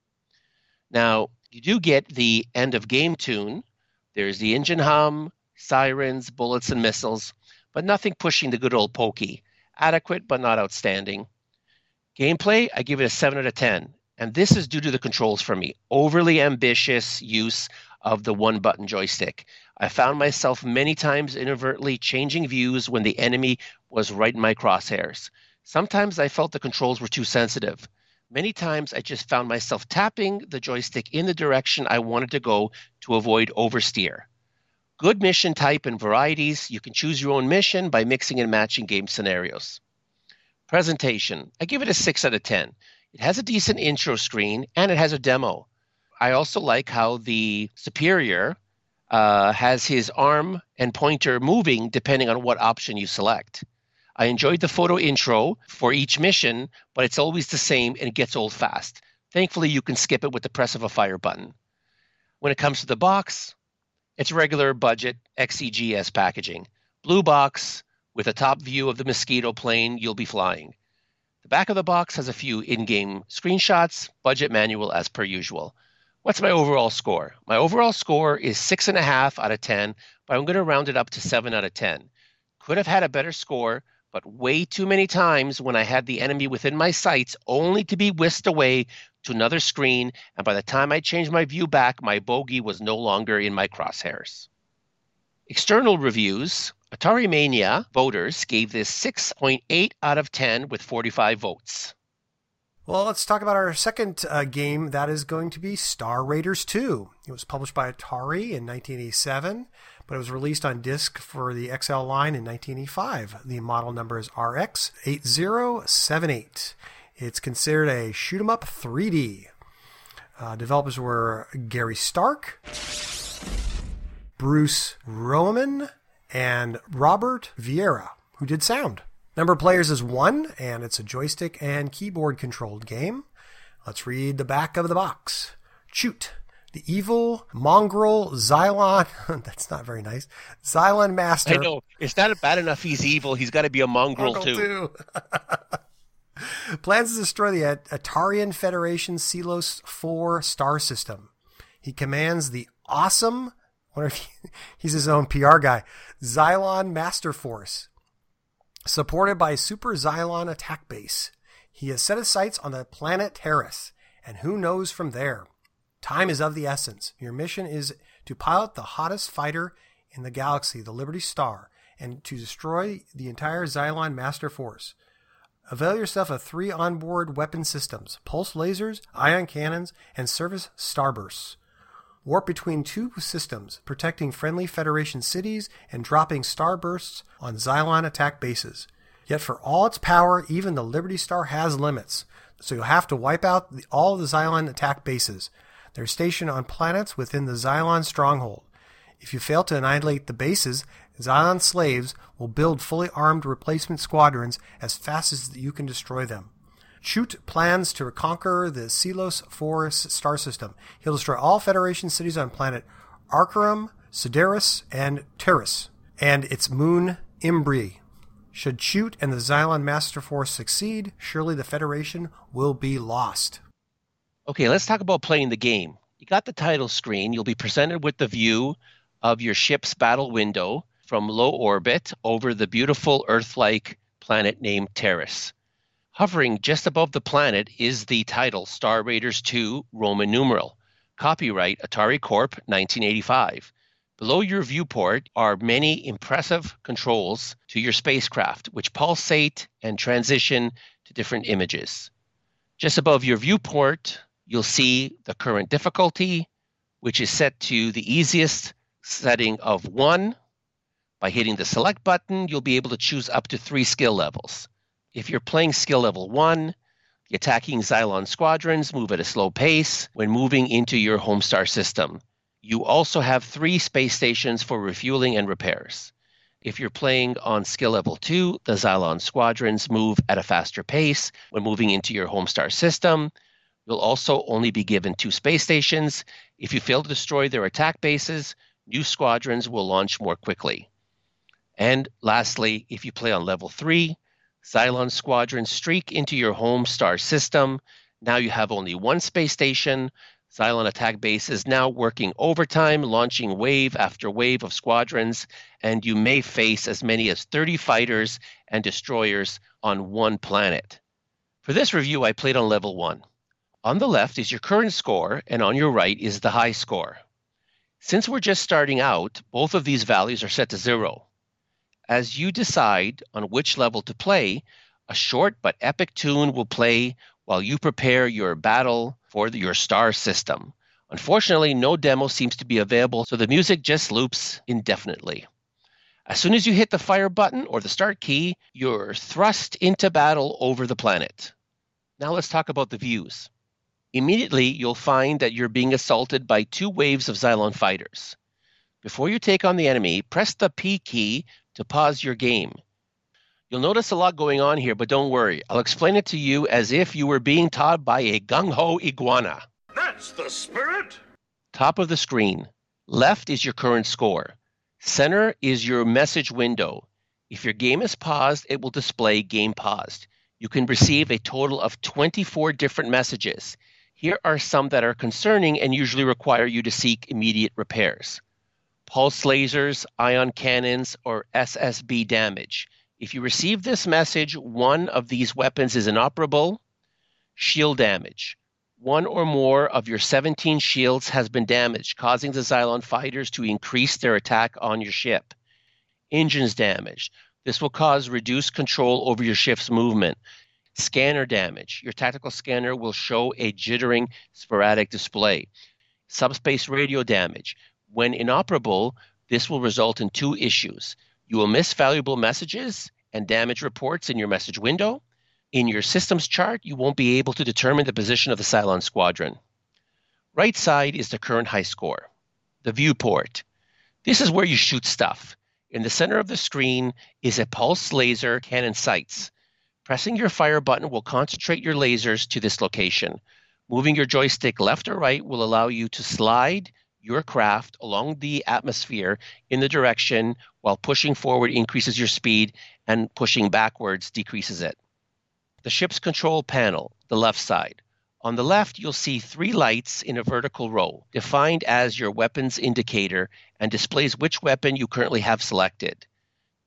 Now, you do get the end of game tune. There's the engine hum, sirens, bullets and missiles, but nothing pushing the good old pokey. Adequate, but not outstanding. Gameplay, I give it a seven out of ten. And this is due to the controls for me. Overly ambitious use of the one-button joystick. I found myself many times inadvertently changing views when the enemy was right in my crosshairs. Sometimes I felt the controls were too sensitive. Many times I just found myself tapping the joystick in the direction I wanted to go to avoid oversteer. Good mission type and varieties. You can choose your own mission by mixing and matching game scenarios. Presentation. I give it a six out of ten. It has a decent intro screen and it has a demo. I also like how the superior uh, has his arm and pointer moving depending on what option you select. I enjoyed the photo intro for each mission, but it's always the same and it gets old fast. Thankfully, you can skip it with the press of a fire button. When it comes to the box, it's regular budget X C G S packaging. Blue box with a top view of the Mosquito plane you'll be flying. The back of the box has a few in-game screenshots, budget manual as per usual. What's my overall score? My overall score is six point five out of ten, but I'm going to round it up to seven out of ten. Could have had a better score, but way too many times when I had the enemy within my sights only to be whisked away to another screen, and by the time I changed my view back, my bogey was no longer in my crosshairs. External reviews. Atari Mania voters gave this six point eight out of ten with forty-five votes. Well, let's talk about our second uh, game. That is going to be Star Raiders two. It was published by Atari in nineteen eighty-seven, but it was released on disc for the X L line in nineteen eighty-five. The model number is R X eight zero seven eight. It's considered a shoot-'em-up three D. Uh, developers were Gary Stark, Bruce Roman, and Robert Vieira, who did sound. Number of players is one, and it's a joystick and keyboard-controlled game. Let's read the back of the box. Shoot. The evil, mongrel, Xylon... That's not very nice. Xylon Master... I know. It's not bad enough he's evil. He's got to be a mongrel, mongrel too. too. Plans to destroy the Atarian Federation Celos four star system. He commands the awesome... I wonder if he, he's his own P R guy. Xylon Master Force. Supported by Super Xylon Attack Base. He has set his sights on the planet Terrace, and who knows from there. Time is of the essence. Your mission is to pilot the hottest fighter in the galaxy, the Liberty Star, and to destroy the entire Xylon Master Force. Avail yourself of three onboard weapon systems, pulse lasers, ion cannons, and service starbursts. Warp between two systems, protecting friendly Federation cities and dropping starbursts on Xylon attack bases. Yet for all its power, even the Liberty Star has limits, so you'll have to wipe out the, all the Xylon attack bases. They're stationed on planets within the Xylon stronghold. If you fail to annihilate the bases, Xylon slaves will build fully armed replacement squadrons as fast as you can destroy them. Chute plans to conquer the Celos four star system. He'll destroy all Federation cities on planet Arcarum, Sideris, and Terrace, and its moon Imbri. Should Chute and the Xylon Master Force succeed, surely the Federation will be lost. Okay, let's talk about playing the game. You got the title screen. You'll be presented with the view of your ship's battle window from low orbit over the beautiful Earth-like planet named Terrace. Hovering just above the planet is the title Star Raiders two Roman numeral. Copyright Atari Corp nineteen eighty-five. Below your viewport are many impressive controls to your spacecraft, which pulsate and transition to different images. Just above your viewport, you'll see the current difficulty, which is set to the easiest setting of one. By hitting the select button, you'll be able to choose up to three skill levels. If you're playing skill level one, the attacking Xylon squadrons move at a slow pace when moving into your Homestar system. You also have three space stations for refueling and repairs. If you're playing on skill level two, the Xylon squadrons move at a faster pace when moving into your Homestar system. You'll also only be given two space stations. If you fail to destroy their attack bases, new squadrons will launch more quickly. And lastly, if you play on level three, Xylon squadrons streak into your Homestar system. Now you have only one space station. Xylon attack base is now working overtime, launching wave after wave of squadrons, and you may face as many as thirty fighters and destroyers on one planet. For this review, I played on level one. On the left is your current score, and on your right is the high score. Since we're just starting out, both of these values are set to zero. As you decide on which level to play, a short but epic tune will play while you prepare your battle for the, your star system. Unfortunately, no demo seems to be available, so the music just loops indefinitely. As soon as you hit the fire button or the start key, you're thrust into battle over the planet. Now let's talk about the views. Immediately, you'll find that you're being assaulted by two waves of Xylon fighters. Before you take on the enemy, press the P key to pause your game. You'll notice a lot going on here, but don't worry. I'll explain it to you as if you were being taught by a gung-ho iguana. That's the spirit! Top of the screen. Left is your current score. Center is your message window. If your game is paused, it will display game paused. You can receive a total of twenty-four different messages. Here are some that are concerning and usually require you to seek immediate repairs. Pulse lasers, ion cannons, or S S B damage. If you receive this message, one of these weapons is inoperable. Shield damage. One or more of your seventeen shields has been damaged, causing the Xylon fighters to increase their attack on your ship. Engines damage. This will cause reduced control over your ship's movement. Scanner damage. Your tactical scanner will show a jittering, sporadic display. Subspace radio damage. When inoperable, this will result in two issues. You will miss valuable messages and damage reports in your message window. In your systems chart, you won't be able to determine the position of the Xylon squadron. Right side is the current high score. The viewport. This is where you shoot stuff. In the center of the screen is a pulse laser cannon sights. Pressing your fire button will concentrate your lasers to this location. Moving your joystick left or right will allow you to slide your craft along the atmosphere in the direction, while pushing forward increases your speed and pushing backwards decreases it. The ship's control panel, the left side. On the left, you'll see three lights in a vertical row, defined as your weapons indicator and displays which weapon you currently have selected.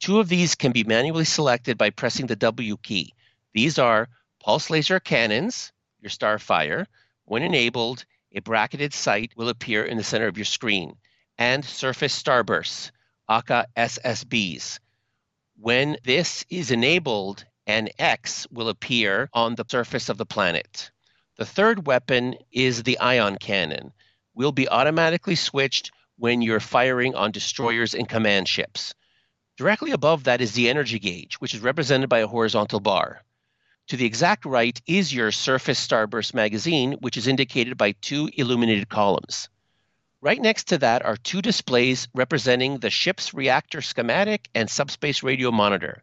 Two of these can be manually selected by pressing the W key. These are pulse laser cannons, your Starfire. When enabled, a bracketed sight will appear in the center of your screen, and surface starbursts, aka S S Bs. When this is enabled, an X will appear on the surface of the planet. The third weapon is the ion cannon, will be automatically switched when you're firing on destroyers and command ships. Directly above that is the energy gauge, which is represented by a horizontal bar. To the exact right is your surface starburst magazine, which is indicated by two illuminated columns. Right next to that are two displays representing the ship's reactor schematic and subspace radio monitor.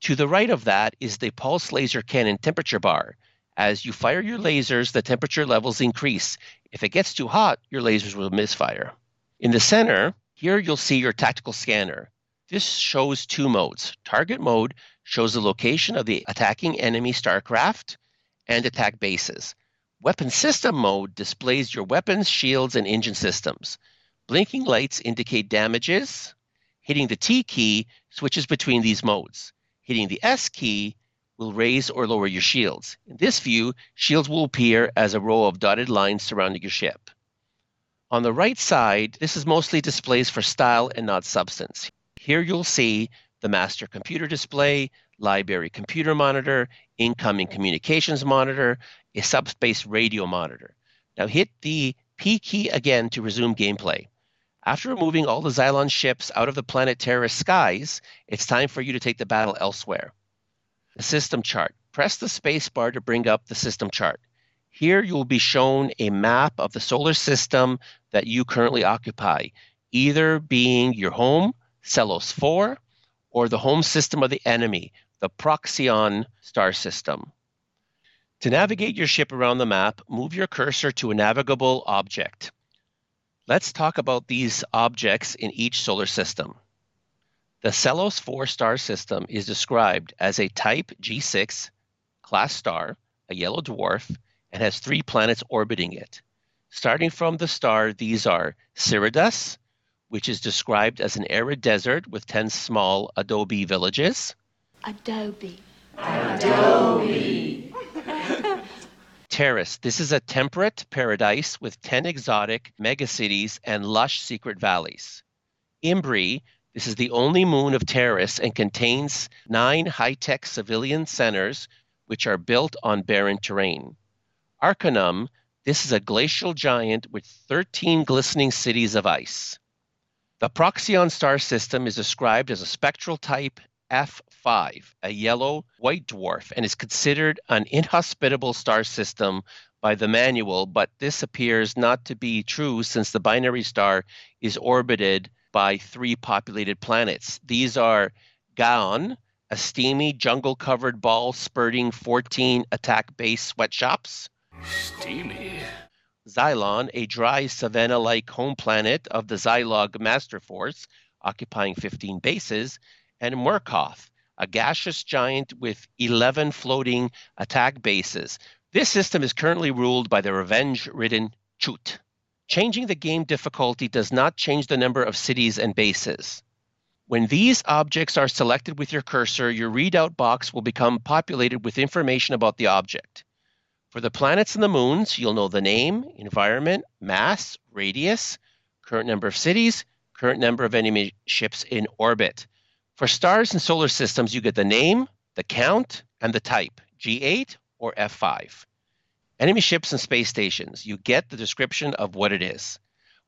To the right of that is the pulse laser cannon temperature bar. As you fire your lasers, the temperature levels increase. If it gets too hot, your lasers will misfire. In the center, here you'll see your tactical scanner. This shows two modes. Target mode shows the location of the attacking enemy starcraft and attack bases. Weapon system mode displays your weapons, shields, and engine systems. Blinking lights indicate damages. Hitting the T key switches between these modes. Hitting the S key will raise or lower your shields. In this view, shields will appear as a row of dotted lines surrounding your ship. On the right side, this is mostly displays for style and not substance. Here you'll see the master computer display, library computer monitor, incoming communications monitor, a subspace radio monitor. Now hit the P key again to resume gameplay. After removing all the Xylon ships out of the planet Terra's skies, it's time for you to take the battle elsewhere. The system chart. Press the space bar to bring up the system chart. Here you will be shown a map of the solar system that you currently occupy, either being your home, Celos four, or the home system of the enemy, the Proxion star system. To navigate your ship around the map, move your cursor to a navigable object. Let's talk about these objects in each solar system. The Celos four star system is described as a type G six, class star, a yellow dwarf, and has three planets orbiting it. Starting from the star, these are Cyrodiil, which is described as an arid desert with ten small adobe villages. Adobe. Adobe. Terrace. This is a temperate paradise with ten exotic megacities and lush secret valleys. Imbri. This is the only moon of Terrace and contains nine high-tech civilian centers which are built on barren terrain. Arcanum. This is a glacial giant with thirteen glistening cities of ice. The Proxion star system is described as a spectral type F five, a yellow white dwarf, and is considered an inhospitable star system by the manual, but this appears not to be true since the binary star is orbited by three populated planets. These are Gaon, a steamy jungle-covered ball spurting fourteen attack-based sweatshops. Steamy. Xylon, a dry savanna-like home planet of the Xylog Master Force, occupying fifteen bases, and Murkoth, a gaseous giant with eleven floating attack bases. This system is currently ruled by the revenge-ridden Chut. Changing the game difficulty does not change the number of cities and bases. When these objects are selected with your cursor, your readout box will become populated with information about the object. For the planets and the moons, you'll know the name, environment, mass, radius, current number of cities, current number of enemy ships in orbit. For stars and solar systems, you get the name, the count, and the type, G eight or F five. Enemy ships and space stations, you get the description of what it is.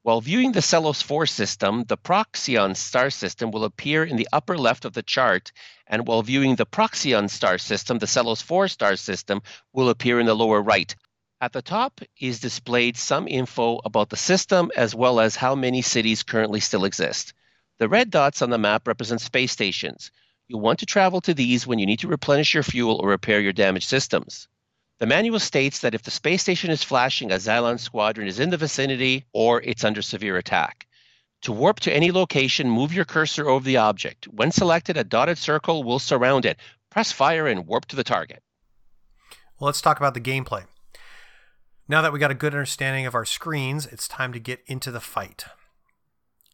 While viewing the Celos four system, the Proxion star system will appear in the upper left of the chart, and while viewing the Proxion star system, the Celos four star system will appear in the lower right. At the top is displayed some info about the system as well as how many cities currently still exist. The red dots on the map represent space stations. You'll want to travel to these when you need to replenish your fuel or repair your damaged systems. The manual states that if the space station is flashing, a Xylon squadron is in the vicinity or it's under severe attack. To warp to any location, move your cursor over the object. When selected, a dotted circle will surround it. Press fire and warp to the target. Well, let's talk about the gameplay. Now that we got a good understanding of our screens, it's time to get into the fight.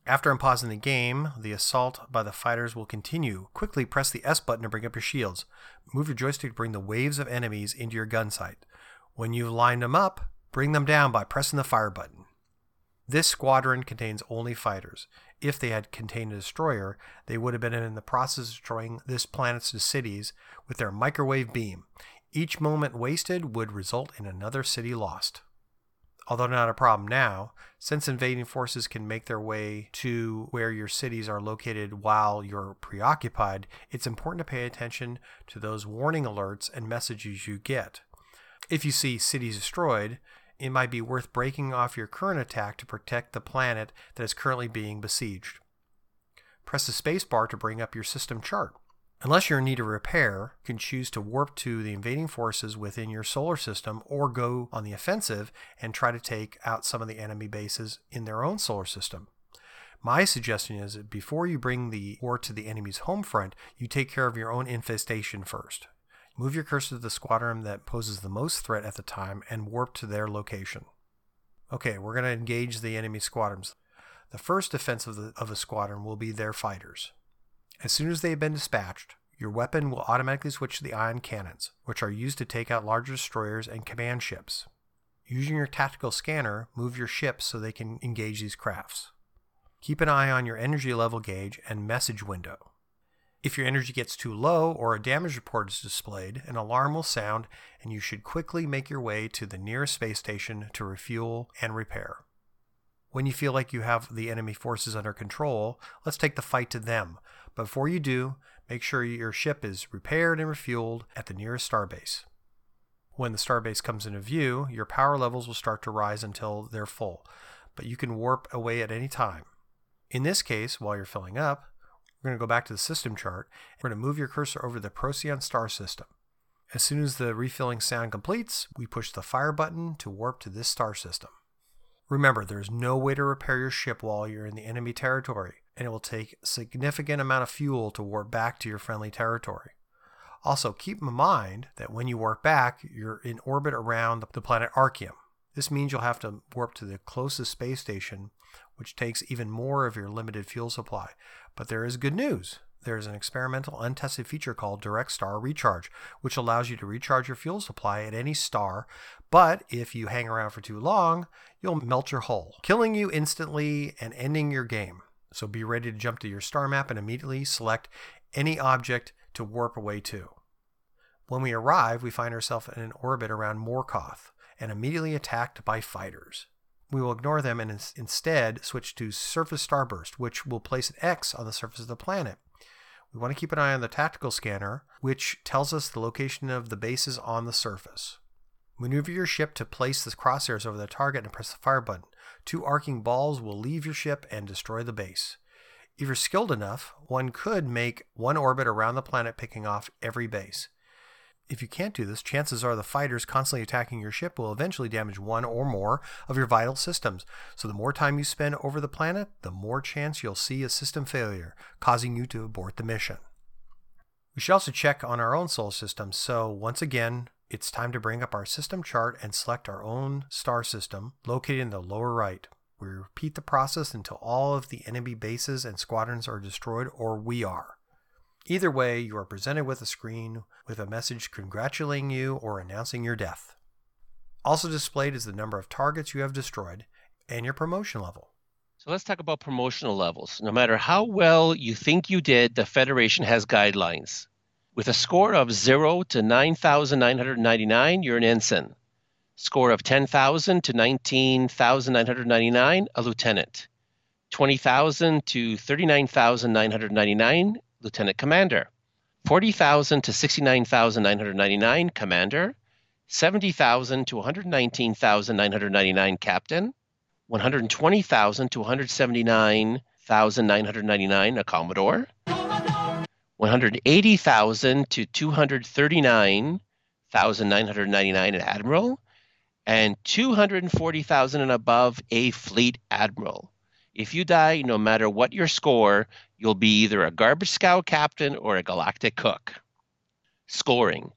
After unpausing the game, the assault by the fighters will continue. Quickly press the S button to bring up your shields. Move your joystick to bring the waves of enemies into your gunsight. When you've lined them up, bring them down by pressing the fire button. This squadron contains only fighters. If they had contained a destroyer, they would have been in the process of destroying this planet's cities with their microwave beam. Each moment wasted would result in another city lost. Although not a problem now, since invading forces can make their way to where your cities are located while you're preoccupied, it's important to pay attention to those warning alerts and messages you get. If you see cities destroyed, it might be worth breaking off your current attack to protect the planet that is currently being besieged. Press the spacebar to bring up your system chart. Unless you're in need of repair, you can choose to warp to the invading forces within your solar system or go on the offensive and try to take out some of the enemy bases in their own solar system. My suggestion is that before you bring the war to the enemy's home front, you take care of your own infestation first. Move your cursor to the squadron that poses the most threat at the time and warp to their location. Okay, we're going to engage the enemy squadrons. The first defense of, the, of a squadron will be their fighters. As soon as they have been dispatched, your weapon will automatically switch to the ion cannons, which are used to take out larger destroyers and command ships. Using your tactical scanner, move your ships so they can engage these crafts. Keep an eye on your energy level gauge and message window. If your energy gets too low or a damage report is displayed, an alarm will sound and you should quickly make your way to the nearest space station to refuel and repair. When you feel like you have the enemy forces under control, let's take the fight to them. But before you do, make sure your ship is repaired and refueled at the nearest starbase. When the starbase comes into view, your power levels will start to rise until they're full, but you can warp away at any time. In this case, while you're filling up, we're going to go back to the system chart. We're going to move your cursor over the Procyon star system. As soon as the refilling sound completes, we push the fire button to warp to this star system. Remember, there's no way to repair your ship while you're in the enemy territory, and it will take a significant amount of fuel to warp back to your friendly territory. Also, keep in mind that when you warp back, you're in orbit around the planet Archeum. This means you'll have to warp to the closest space station, which takes even more of your limited fuel supply. But there is good news. There's an experimental, untested feature called Direct Star Recharge, which allows you to recharge your fuel supply at any star, but if you hang around for too long, you'll melt your hull, killing you instantly and ending your game. So be ready to jump to your star map and immediately select any object to warp away to. When we arrive, we find ourselves in an orbit around Morkoth and immediately attacked by fighters. We will ignore them and ins- instead switch to Surface Starburst, which will place an X on the surface of the planet. We want to keep an eye on the tactical scanner, which tells us the location of the bases on the surface. Maneuver your ship to place the crosshairs over the target and press the fire button. Two arcing balls will leave your ship and destroy the base. If you're skilled enough, one could make one orbit around the planet, picking off every base. If you can't do this, chances are the fighters constantly attacking your ship will eventually damage one or more of your vital systems. So the more time you spend over the planet, the more chance you'll see a system failure, causing you to abort the mission. We should also check on our own solar system. So once again, it's time to bring up our system chart and select our own star system located in the lower right. We repeat the process until all of the enemy bases and squadrons are destroyed, or we are. Either way, you are presented with a screen with a message congratulating you or announcing your death. Also displayed is the number of targets you have destroyed and your promotion level. So let's talk about promotional levels. No matter how well you think you did, the Federation has guidelines. With a score of zero to nine thousand nine hundred ninety-nine, you're an ensign. Score of ten thousand to nineteen thousand nine hundred ninety-nine, a lieutenant. twenty thousand to thirty-nine thousand nine hundred ninety-nine, lieutenant commander. forty thousand to sixty-nine thousand nine hundred ninety-nine, commander. seventy thousand to one hundred nineteen thousand nine hundred ninety-nine, captain. one hundred twenty thousand to one hundred seventy-nine thousand nine hundred ninety-nine, a commodore. one hundred eighty thousand to two hundred thirty-nine thousand nine hundred ninety-nine, an admiral. And two hundred forty thousand and above, a fleet admiral. If you die, no matter what your score, you'll be either a garbage scow captain or a galactic cook. Scoring.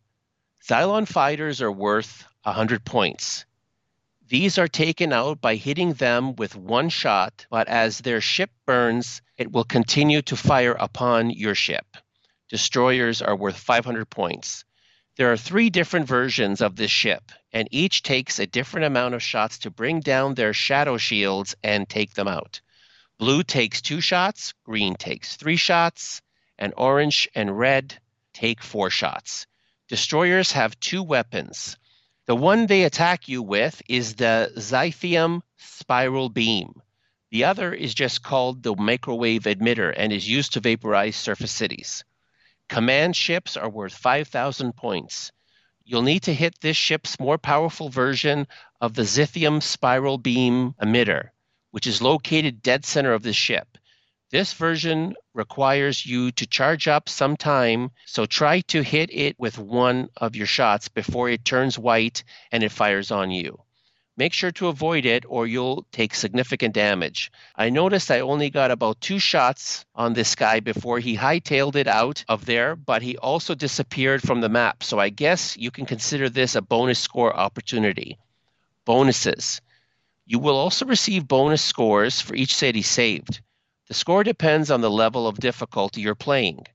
Xylon fighters are worth one hundred points. These are taken out by hitting them with one shot, but as their ship burns, it will continue to fire upon your ship. Destroyers are worth five hundred points. There are three different versions of this ship, and each takes a different amount of shots to bring down their shadow shields and take them out. Blue takes two shots, green takes three shots, and orange and red take four shots. Destroyers have two weapons. The one they attack you with is the Xythium Spiral Beam. The other is just called the Microwave Emitter and is used to vaporize surface cities. Command ships are worth five thousand points. You'll need to hit this ship's more powerful version of the Xythium Spiral Beam Emitter, which is located dead center of the ship. This version requires you to charge up some time, so try to hit it with one of your shots before it turns white and it fires on you. Make sure to avoid it or you'll take significant damage. I noticed I only got about two shots on this guy before he hightailed it out of there, but he also disappeared from the map. So I guess you can consider this a bonus score opportunity. Bonuses. You will also receive bonus scores for each city saved. The score depends on the level of difficulty you're playing.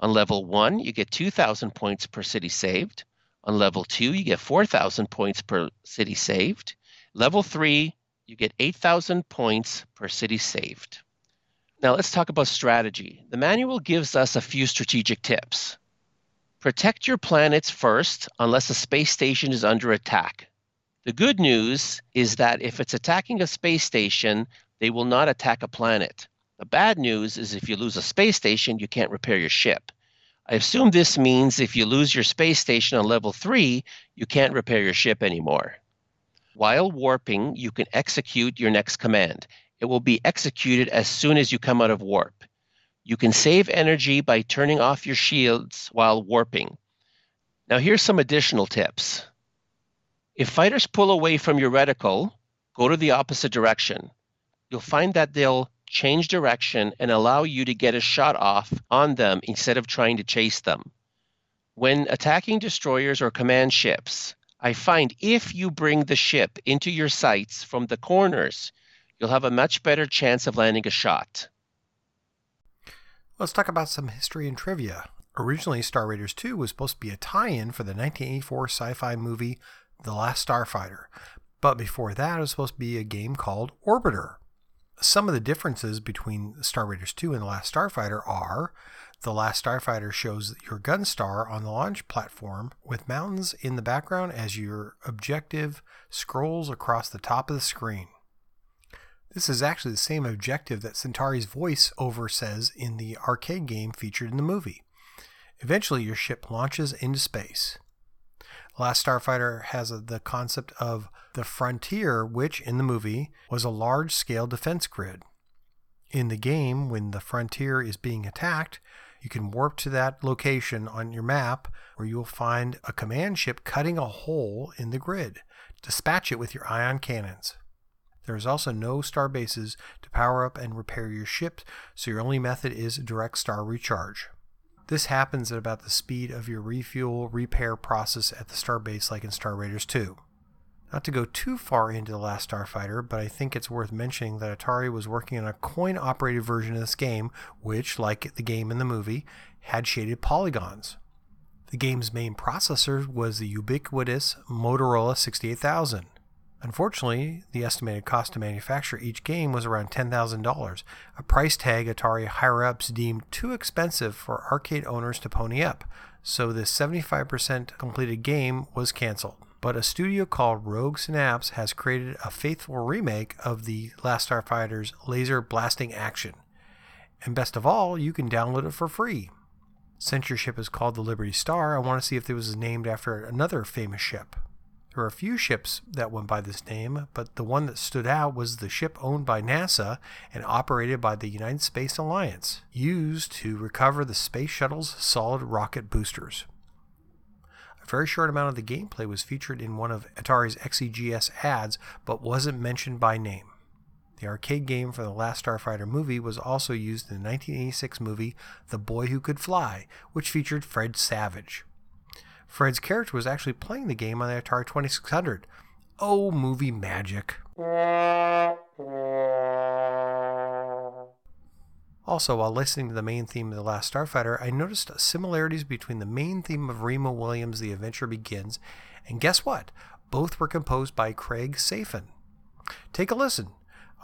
On level one, you get two thousand points per city saved. On level two, you get four thousand points per city saved. Level three, you get eight thousand points per city saved. Now let's talk about strategy. The manual gives us a few strategic tips. Protect your planets first unless a space station is under attack. The good news is that if it's attacking a space station, they will not attack a planet. The bad news is if you lose a space station, you can't repair your ship. I assume this means if you lose your space station on level three, you can't repair your ship anymore. While warping, you can execute your next command. It will be executed as soon as you come out of warp. You can save energy by turning off your shields while warping. Now here's some additional tips. If fighters pull away from your reticle, go to the opposite direction. You'll find that they'll change direction and allow you to get a shot off on them instead of trying to chase them. When attacking destroyers or command ships, I find if you bring the ship into your sights from the corners, you'll have a much better chance of landing a shot. Let's talk about some history and trivia. Originally, Star Raiders two was supposed to be a tie-in for the nineteen eighty-four sci-fi movie The Last Starfighter, but before that it was supposed to be a game called Orbiter. Some of the differences between Star Raiders two and The Last Starfighter are The Last Starfighter shows your Gunstar on the launch platform with mountains in the background as your objective scrolls across the top of the screen. This is actually the same objective that Centauri's voiceover says in the arcade game featured in the movie. Eventually your ship launches into space. Last Starfighter has the concept of the Frontier, which in the movie was a large-scale defense grid. In the game, when the Frontier is being attacked, you can warp to that location on your map where you will find a command ship cutting a hole in the grid. Dispatch it with your ion cannons. There is also no star bases to power up and repair your ship, so your only method is direct star recharge. This happens at about the speed of your refuel repair process at the starbase, like in Star Raiders two. Not to go too far into The Last Starfighter, but I think it's worth mentioning that Atari was working on a coin-operated version of this game, which, like the game in the movie, had shaded polygons. The game's main processor was the ubiquitous Motorola sixty-eight thousand. Unfortunately, the estimated cost to manufacture each game was around ten thousand dollars, a price tag Atari higher-ups deemed too expensive for arcade owners to pony up, so this seventy-five percent completed game was canceled. But a studio called Rogue Synapse has created a faithful remake of The Last Starfighter's laser blasting action. And best of all, you can download it for free. Since your ship is called the Liberty Star, I want to see if it was named after another famous ship. There were a few ships that went by this name, but the one that stood out was the ship owned by NASA and operated by the United Space Alliance, used to recover the Space Shuttle's solid rocket boosters. A very short amount of the gameplay was featured in one of Atari's X C G S ads, but wasn't mentioned by name. The arcade game for The Last Starfighter movie was also used in the nineteen eighty-six movie The Boy Who Could Fly, which featured Fred Savage. Fred's character was actually playing the game on the Atari twenty-six hundred. Oh, movie magic. Also, while listening to the main theme of The Last Starfighter, I noticed similarities between the main theme of Remo Williams' The Adventure Begins, and guess what? Both were composed by Craig Safin. Take a listen.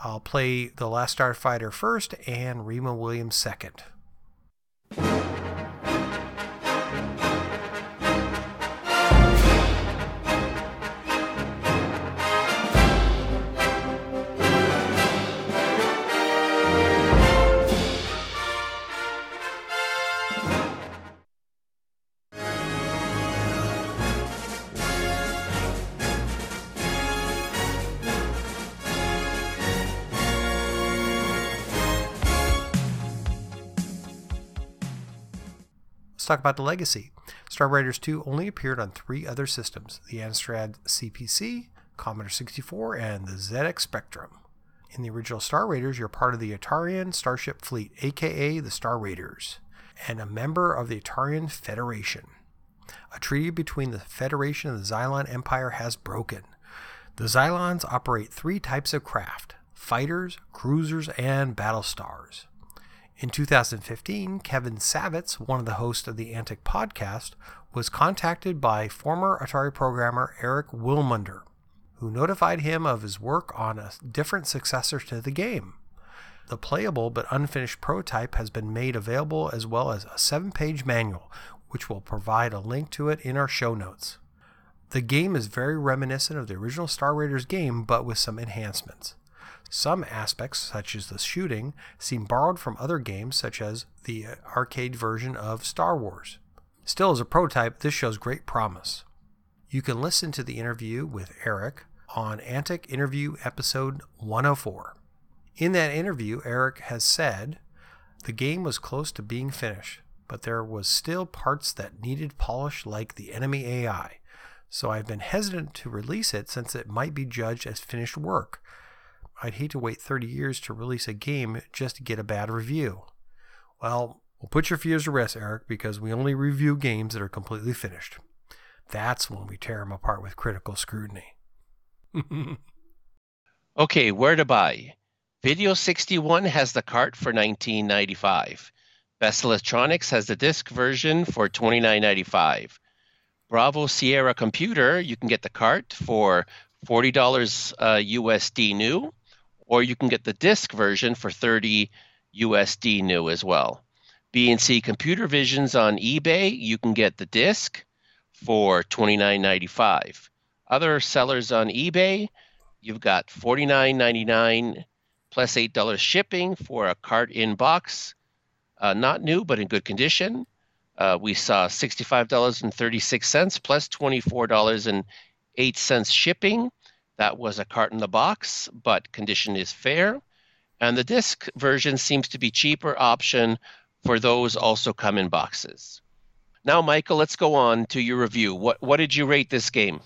I'll play The Last Starfighter first and Remo Williams second. Talk about the legacy. Star Raiders two only appeared on three other systems, the Amstrad C P C, Commodore sixty-four, and the Z X Spectrum. In the original Star Raiders, you're part of the Atarian Starship Fleet, aka the Star Raiders, and a member of the Atarian Federation. A treaty between the Federation and the Xylon Empire has broken. The Xylons operate three types of craft: fighters, cruisers, and battlestars. In two thousand fifteen, Kevin Savitz, one of the hosts of the Antic podcast, was contacted by former Atari programmer Eric Willmunder, who notified him of his work on a different successor to the game. The playable but unfinished prototype has been made available, as well as a seven-page manual, which will provide a link to it in our show notes. The game is very reminiscent of the original Star Raiders game, but with some enhancements. Some aspects, such as the shooting, seem borrowed from other games, such as the arcade version of Star Wars. Still, as a prototype, this shows great promise. You can listen to the interview with Eric on Antic Interview Episode one oh four. In that interview, Eric has said, "The game was close to being finished, but there was still parts that needed polish like the enemy A I. So I've been hesitant to release it since it might be judged as finished work. I'd hate to wait thirty years to release a game just to get a bad review." Well, we'll put your fears to rest, Eric, because we only review games that are completely finished. That's when we tear them apart with critical scrutiny. Okay, where to buy? Video sixty-one has the cart for nineteen ninety-five. Best Electronics has the disc version for twenty-nine ninety-five. Bravo Sierra Computer, you can get the cart for forty dollars uh, U S D new, or you can get the disc version for thirty dollars U S D new as well. B and C Computer Visions on eBay, you can get the disc for twenty-nine ninety-five. Other sellers on eBay, you've got forty-nine ninety-nine plus eight dollars shipping for a cart in box, uh, not new but in good condition. Uh, we saw sixty-five dollars and thirty-six cents plus twenty-four dollars and eight cents shipping. That was a cart in the box, but condition is fair. And the disc version seems to be cheaper option for those also come in boxes. Now, Michael, let's go on to your review. What what did you rate this game?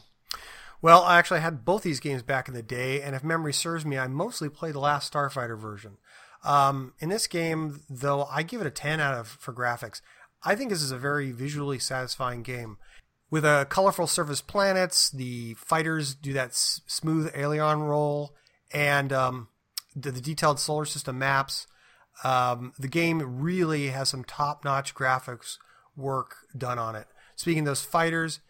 Well, I actually had both these games back in the day, and if memory serves me, I mostly played the Last Starfighter version. Um, in this game, though, I give it a ten out of for graphics. I think this is a very visually satisfying game. With a colorful surface planets, the fighters do that s- smooth aileron roll, and um, the, the detailed solar system maps. Um, the game really has some top-notch graphics work done on it. Speaking of those fighters,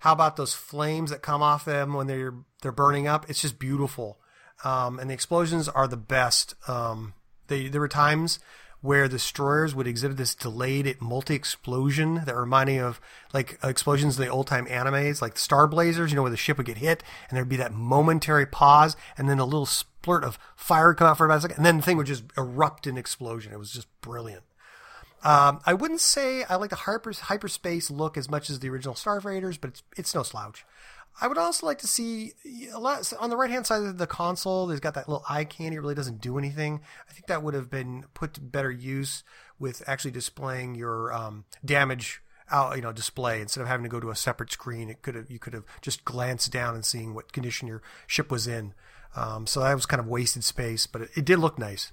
how about those flames that come off them when they're they're burning up? It's just beautiful, um, and the explosions are the best. Um, they, there were times where destroyers would exhibit this delayed multi-explosion that reminded me of like explosions in the old-time animes, like the Star Blazers, you know, where the ship would get hit, and there'd be that momentary pause, and then a little splurt of fire would come out for about a second, and then the thing would just erupt in explosion. It was just brilliant. Um, I wouldn't say I like the hyper, hyperspace look as much as the original Star Raiders, but it's, it's no slouch. I would also like to see a lot on the right-hand side of the console. There's got that little eye candy. It really doesn't do anything. I think that would have been put to better use with actually displaying your um, damage out, you know, display instead of having to go to a separate screen. It could have you could have just glanced down and seeing what condition your ship was in. Um, so that was kind of wasted space, but it, it did look nice.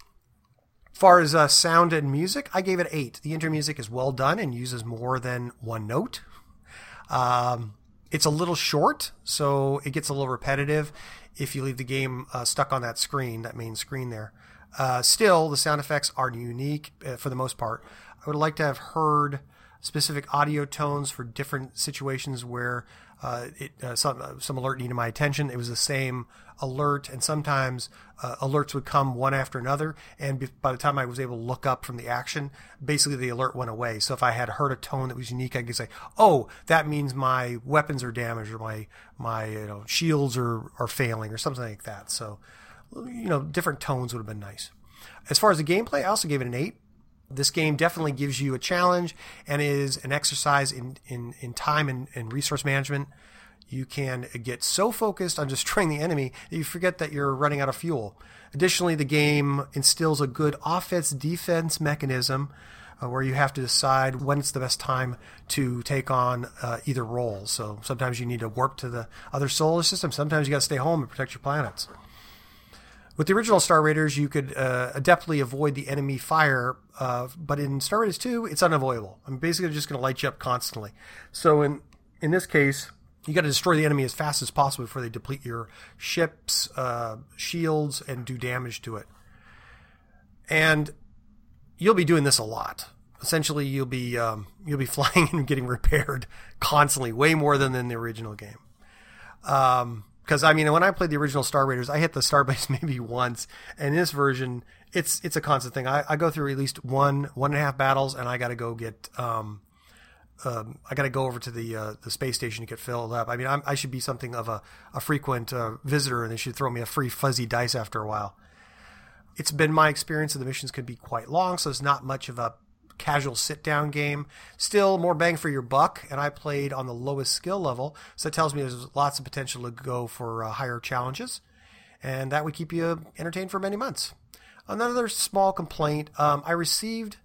As far as uh, sound and music, I gave it eight. The intermusic is well done and uses more than one note. Um, It's a little short, so it gets a little repetitive if you leave the game uh, stuck on that screen, that main screen there. Uh, still, the sound effects are unique uh, for the most part. I would like to have heard specific audio tones for different situations where uh, it, uh, some, uh, some alert needed my attention. It was the same alert, and sometimes uh, alerts would come one after another, and be- by the time I was able to look up from the action, basically the alert went away. So if I had heard a tone that was unique, I could say, oh, that means my weapons are damaged, or my my you know shields are, are failing, or something like that. So, you know, different tones would have been nice. As far as the gameplay, I also gave it an eight. This game definitely gives you a challenge and is an exercise in, in, in time and, and resource management. You can get so focused on destroying the enemy that you forget that you're running out of fuel. Additionally, the game instills a good offense-defense mechanism uh, where you have to decide when it's the best time to take on uh, either role. So sometimes you need to warp to the other solar system. Sometimes you got to stay home and protect your planets. With the original Star Raiders, you could uh, adeptly avoid the enemy fire, uh, but in Star Raiders two, it's unavoidable. I'm basically just going to light you up constantly. So in in this case, you got to destroy the enemy as fast as possible before they deplete your ship's uh, shields and do damage to it. And you'll be doing this a lot. Essentially, you'll be um, you'll be flying and getting repaired constantly, way more than in the original game. Um. Because, I mean, when I played the original Star Raiders, I hit the starbase maybe once. And in this version, it's it's a constant thing. I, I go through at least one, one and a half battles, and I got to go get um, um, I got to go over to the uh, the space station to get filled up. I mean, I'm, I should be something of a, a frequent uh, visitor, and they should throw me a free fuzzy dice after a while. It's been my experience that the missions can be quite long, so it's not much of a casual sit-down game. Still, more bang for your buck, and I played on the lowest skill level, so that tells me there's lots of potential to go for uh, higher challenges, and that would keep you entertained for many months. Another small complaint, um, I received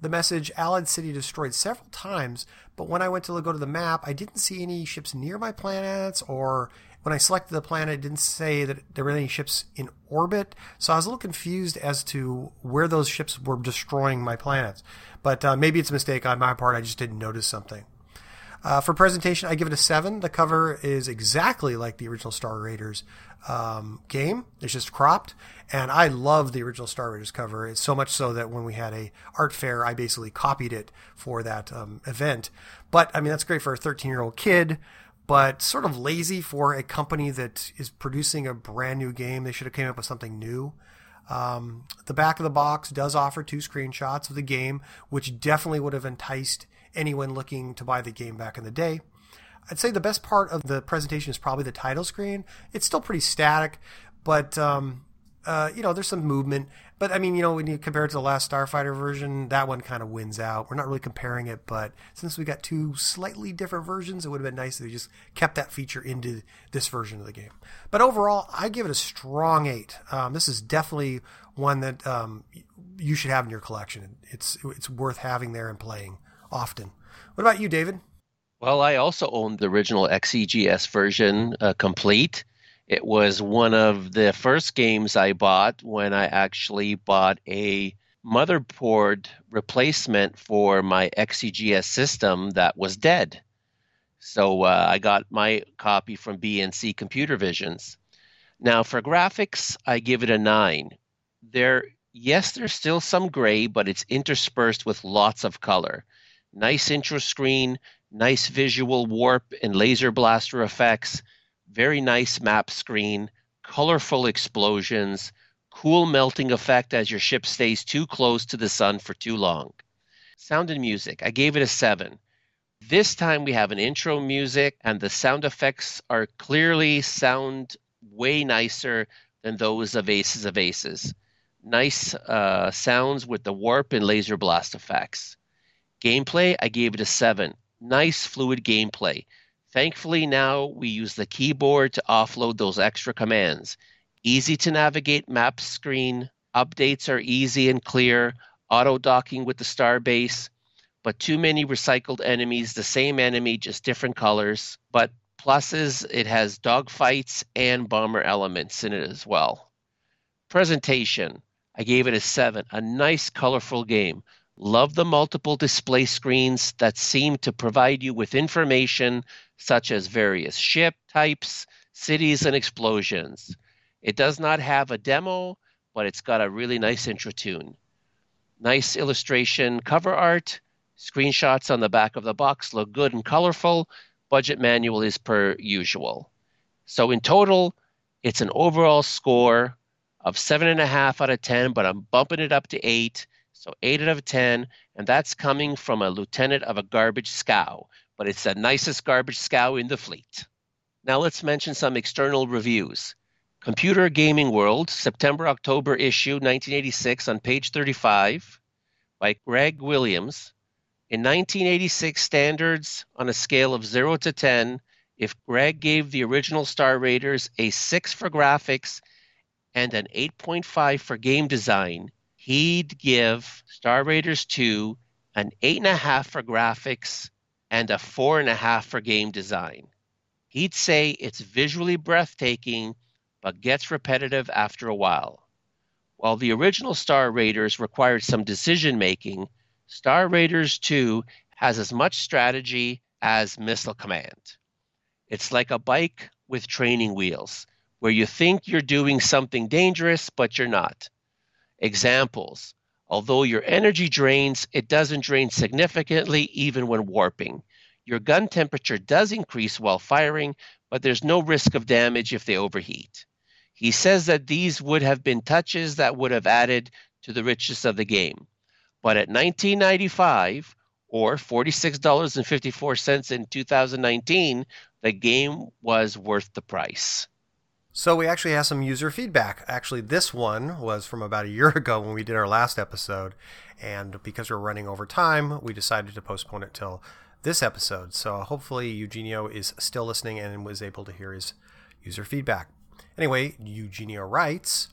the message Allied City destroyed several times, but when I went to go to the map, I didn't see any ships near my planets, or when I selected the planet, it didn't say that there were any ships in orbit, so I was a little confused as to where those ships were destroying my planets. But uh, maybe it's a mistake on my part, I just didn't notice something. Uh, for presentation, I give it a seven. The cover is exactly like the original Star Raiders um, game. It's just cropped. And I love the original Star Raiders cover. It's so much so that when we had a art fair, I basically copied it for that um, event. But, I mean, that's great for a thirteen-year-old kid, but sort of lazy for a company that is producing a brand new game. They should have came up with something new. Um, the back of the box does offer two screenshots of the game, which definitely would have enticed anyone looking to buy the game back in the day. I'd say the best part of the presentation is probably the title screen. It's still pretty static, but, um, uh, you know, there's some movement. But, I mean, you know, when you compare it to the last Starfighter version, that one kind of wins out. We're not really comparing it, but since we got two slightly different versions, it would have been nice if they just kept that feature into this version of the game. But overall, I give it a strong eight. Um, this is definitely one that um, you should have in your collection. It's, it's worth having there and playing often. What about you, David? Well, I also owned the original X C G S version uh, complete. It was one of the first games I bought when I actually bought a motherboard replacement for my X C G S system that was dead. So uh, I got my copy from B and C Computer Visions. Now for graphics, I give it a nine. There, yes, there's still some gray, but it's interspersed with lots of color. Nice intro screen, nice visual warp and laser blaster effects, very nice map screen, colorful explosions, cool melting effect as your ship stays too close to the sun for too long. Sound and music, I gave it a seven. This time we have an intro music and the sound effects are clearly sound way nicer than those of Aces of Aces. Nice uh, sounds with the warp and laser blast effects. Gameplay, I gave it a seven. Nice, fluid gameplay. Thankfully, now we use the keyboard to offload those extra commands. Easy to navigate map screen. Updates are easy and clear. Auto-docking with the star base. But too many recycled enemies. The same enemy, just different colors. But pluses, it has dogfights and bomber elements in it as well. Presentation, I gave it a seven. A nice, colorful game. Love the multiple display screens that seem to provide you with information such as various ship types, cities, and explosions. It does not have a demo, but it's got a really nice intro tune. Nice illustration cover art. Screenshots on the back of the box look good and colorful. Budget manual is per usual. So in total, it's an overall score of seven point five out of ten, but I'm bumping it up to eight. So eight out of ten, and that's coming from a lieutenant of a garbage scow, but it's the nicest garbage scow in the fleet. Now let's mention some external reviews. Computer Gaming World, September-October issue, nineteen eighty-six, on page thirty-five, by Greg Williams. In nineteen eighty-six standards, on a scale of zero to ten, if Greg gave the original Star Raiders a six for graphics and an eight point five for game design, he'd give Star Raiders two an eight point five for graphics and a four point five for game design. He'd say it's visually breathtaking, but gets repetitive after a while. While the original Star Raiders required some decision-making, Star Raiders two has as much strategy as missile command. It's like a bike with training wheels, where you think you're doing something dangerous, but you're not. Examples, although your energy drains, it doesn't drain significantly even when warping. Your gun temperature does increase while firing, but there's no risk of damage if they overheat. He says that these would have been touches that would have added to the richness of the game. But at nineteen ninety-five, or forty-six dollars and fifty-four cents in two thousand nineteen, the game was worth the price. So we actually have some user feedback. Actually, this one was from about a year ago when we did our last episode. And because we're running over time, we decided to postpone it till this episode. So hopefully Eugenio is still listening and was able to hear his user feedback. Anyway, Eugenio writes,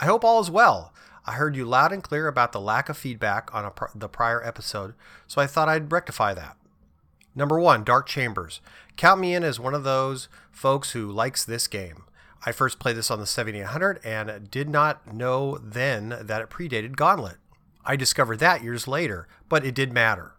I hope all is well. I heard you loud and clear about the lack of feedback on a pr- the prior episode, so I thought I'd rectify that. Number one, Dark Chambers. Count me in as one of those folks who likes this game. I first played this on the seventy-eight hundred and did not know then that it predated Gauntlet. I discovered that years later, but it did matter.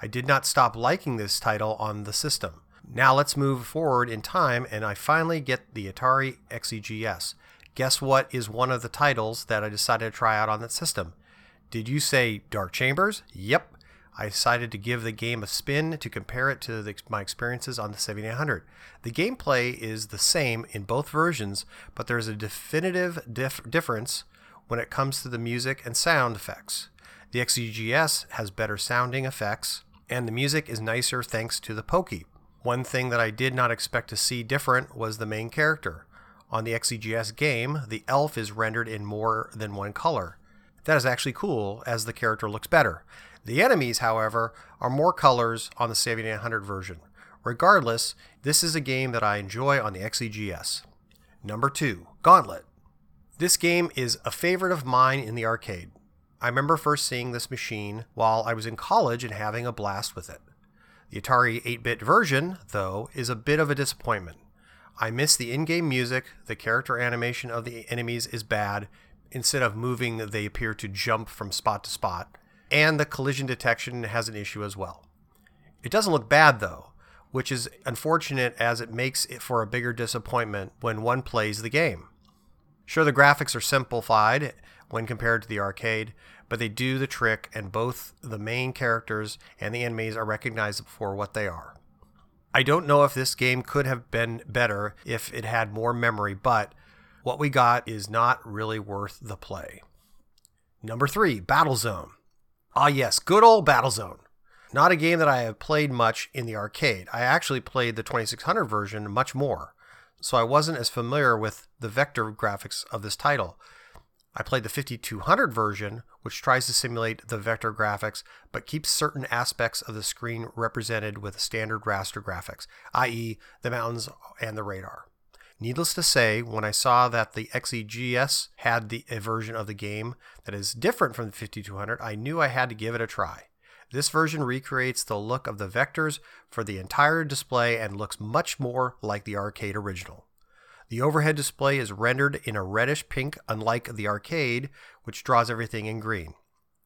I did not stop liking this title on the system. Now let's move forward in time, and I finally get the Atari X C G S. Guess what is one of the titles that I decided to try out on that system? Did you say Dark Chambers? Yep. I decided to give the game a spin to compare it to the, my experiences on the seventy-eight hundred. The gameplay is the same in both versions, but there is a definitive dif- difference when it comes to the music and sound effects. The X C G S has better sounding effects, and the music is nicer thanks to the Pokey. One thing that I did not expect to see different was the main character. On the X C G S game, the elf is rendered in more than one color. That is actually cool, as the character looks better. The enemies, however, are more colors on the seventy-eight hundred version. Regardless, this is a game that I enjoy on the X C G S. Number two, Gauntlet. This game is a favorite of mine in the arcade. I remember first seeing this machine while I was in college and having a blast with it. The Atari eight-bit version, though, is a bit of a disappointment. I miss the in-game music, the character animation of the enemies is bad, instead of moving they appear to jump from spot to spot, and the collision detection has an issue as well. It doesn't look bad though, which is unfortunate as it makes it for a bigger disappointment when one plays the game. Sure, the graphics are simplified when compared to the arcade, but they do the trick, and both the main characters and the enemies are recognized for what they are. I don't know if this game could have been better if it had more memory, but what we got is not really worth the play. Number three, Battlezone. Ah yes, good old Battlezone. Not a game that I have played much in the arcade. I actually played the twenty-six hundred version much more, so I wasn't as familiar with the vector graphics of this title. I played the fifty-two hundred version, which tries to simulate the vector graphics, but keeps certain aspects of the screen represented with standard raster graphics, that is the mountains and the radar. Needless to say, when I saw that the X C G S had the, a version of the game that is different from the fifty-two hundred, I knew I had to give it a try. This version recreates the look of the vectors for the entire display and looks much more like the arcade original. The overhead display is rendered in a reddish pink, unlike the arcade, which draws everything in green.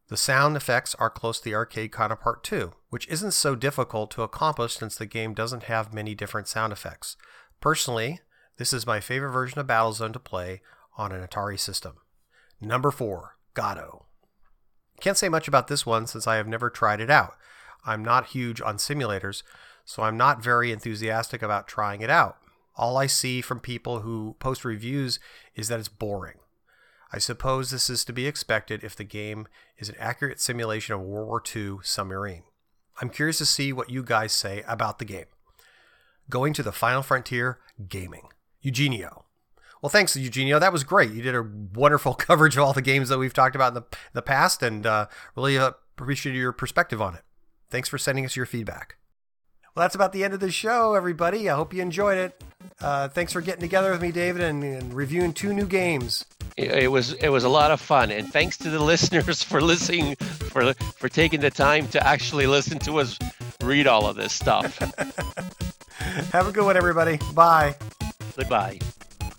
The sound effects are close to the arcade counterpart too, which isn't so difficult to accomplish since the game doesn't have many different sound effects. Personally, this is my favorite version of Battlezone to play on an Atari system. Number four, Gato. Can't say much about this one since I have never tried it out. I'm not huge on simulators, so I'm not very enthusiastic about trying it out. All I see from people who post reviews is that it's boring. I suppose this is to be expected if the game is an accurate simulation of World War Two submarine. I'm curious to see what you guys say about the game. Going to the Final Frontier Gaming. Eugenio. Well, thanks, Eugenio. That was great. You did a wonderful coverage of all the games that we've talked about in the, the past, and uh, really uh, appreciate your perspective on it. Thanks for sending us your feedback. Well, that's about the end of the show, everybody. I hope you enjoyed it. Uh, thanks for getting together with me, David, and, and reviewing two new games. It was it was a lot of fun, and thanks to the listeners for listening, for for taking the time to actually listen to us read all of this stuff. Have a good one, everybody. Bye. Goodbye.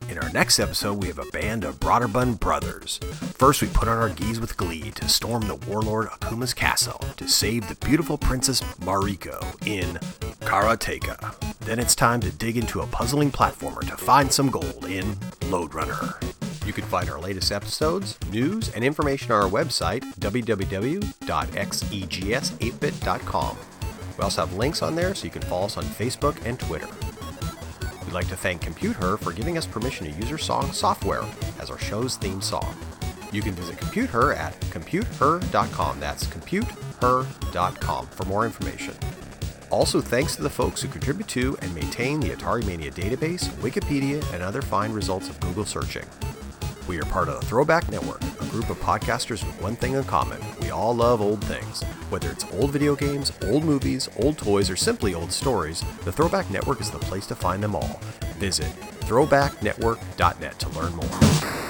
In our next episode, we have a band of Broderbund brothers. First, we put on our gis with glee to storm the warlord Akuma's castle to save the beautiful princess Mariko in Karateka. Then it's time to dig into a puzzling platformer to find some gold in Lode Runner. You can find our latest episodes, news, and information on our website, w w w dot x e g s eight bit dot com. We also have links on there so you can follow us on Facebook and Twitter. We'd like to thank Compute Her for giving us permission to use her song Software as our show's theme song. You can visit Compute Her at compute her dot com. That's Compute per dot com for more information. Also, thanks to the folks who contribute to and maintain the Atari Mania database, Wikipedia, and other fine results of Google searching. We are part of the Throwback Network, a group of podcasters with one thing in common. We all love old things. Whether it's old video games, old movies, old toys, or simply old stories, the Throwback Network is the place to find them all. Visit throwback network dot net to learn more.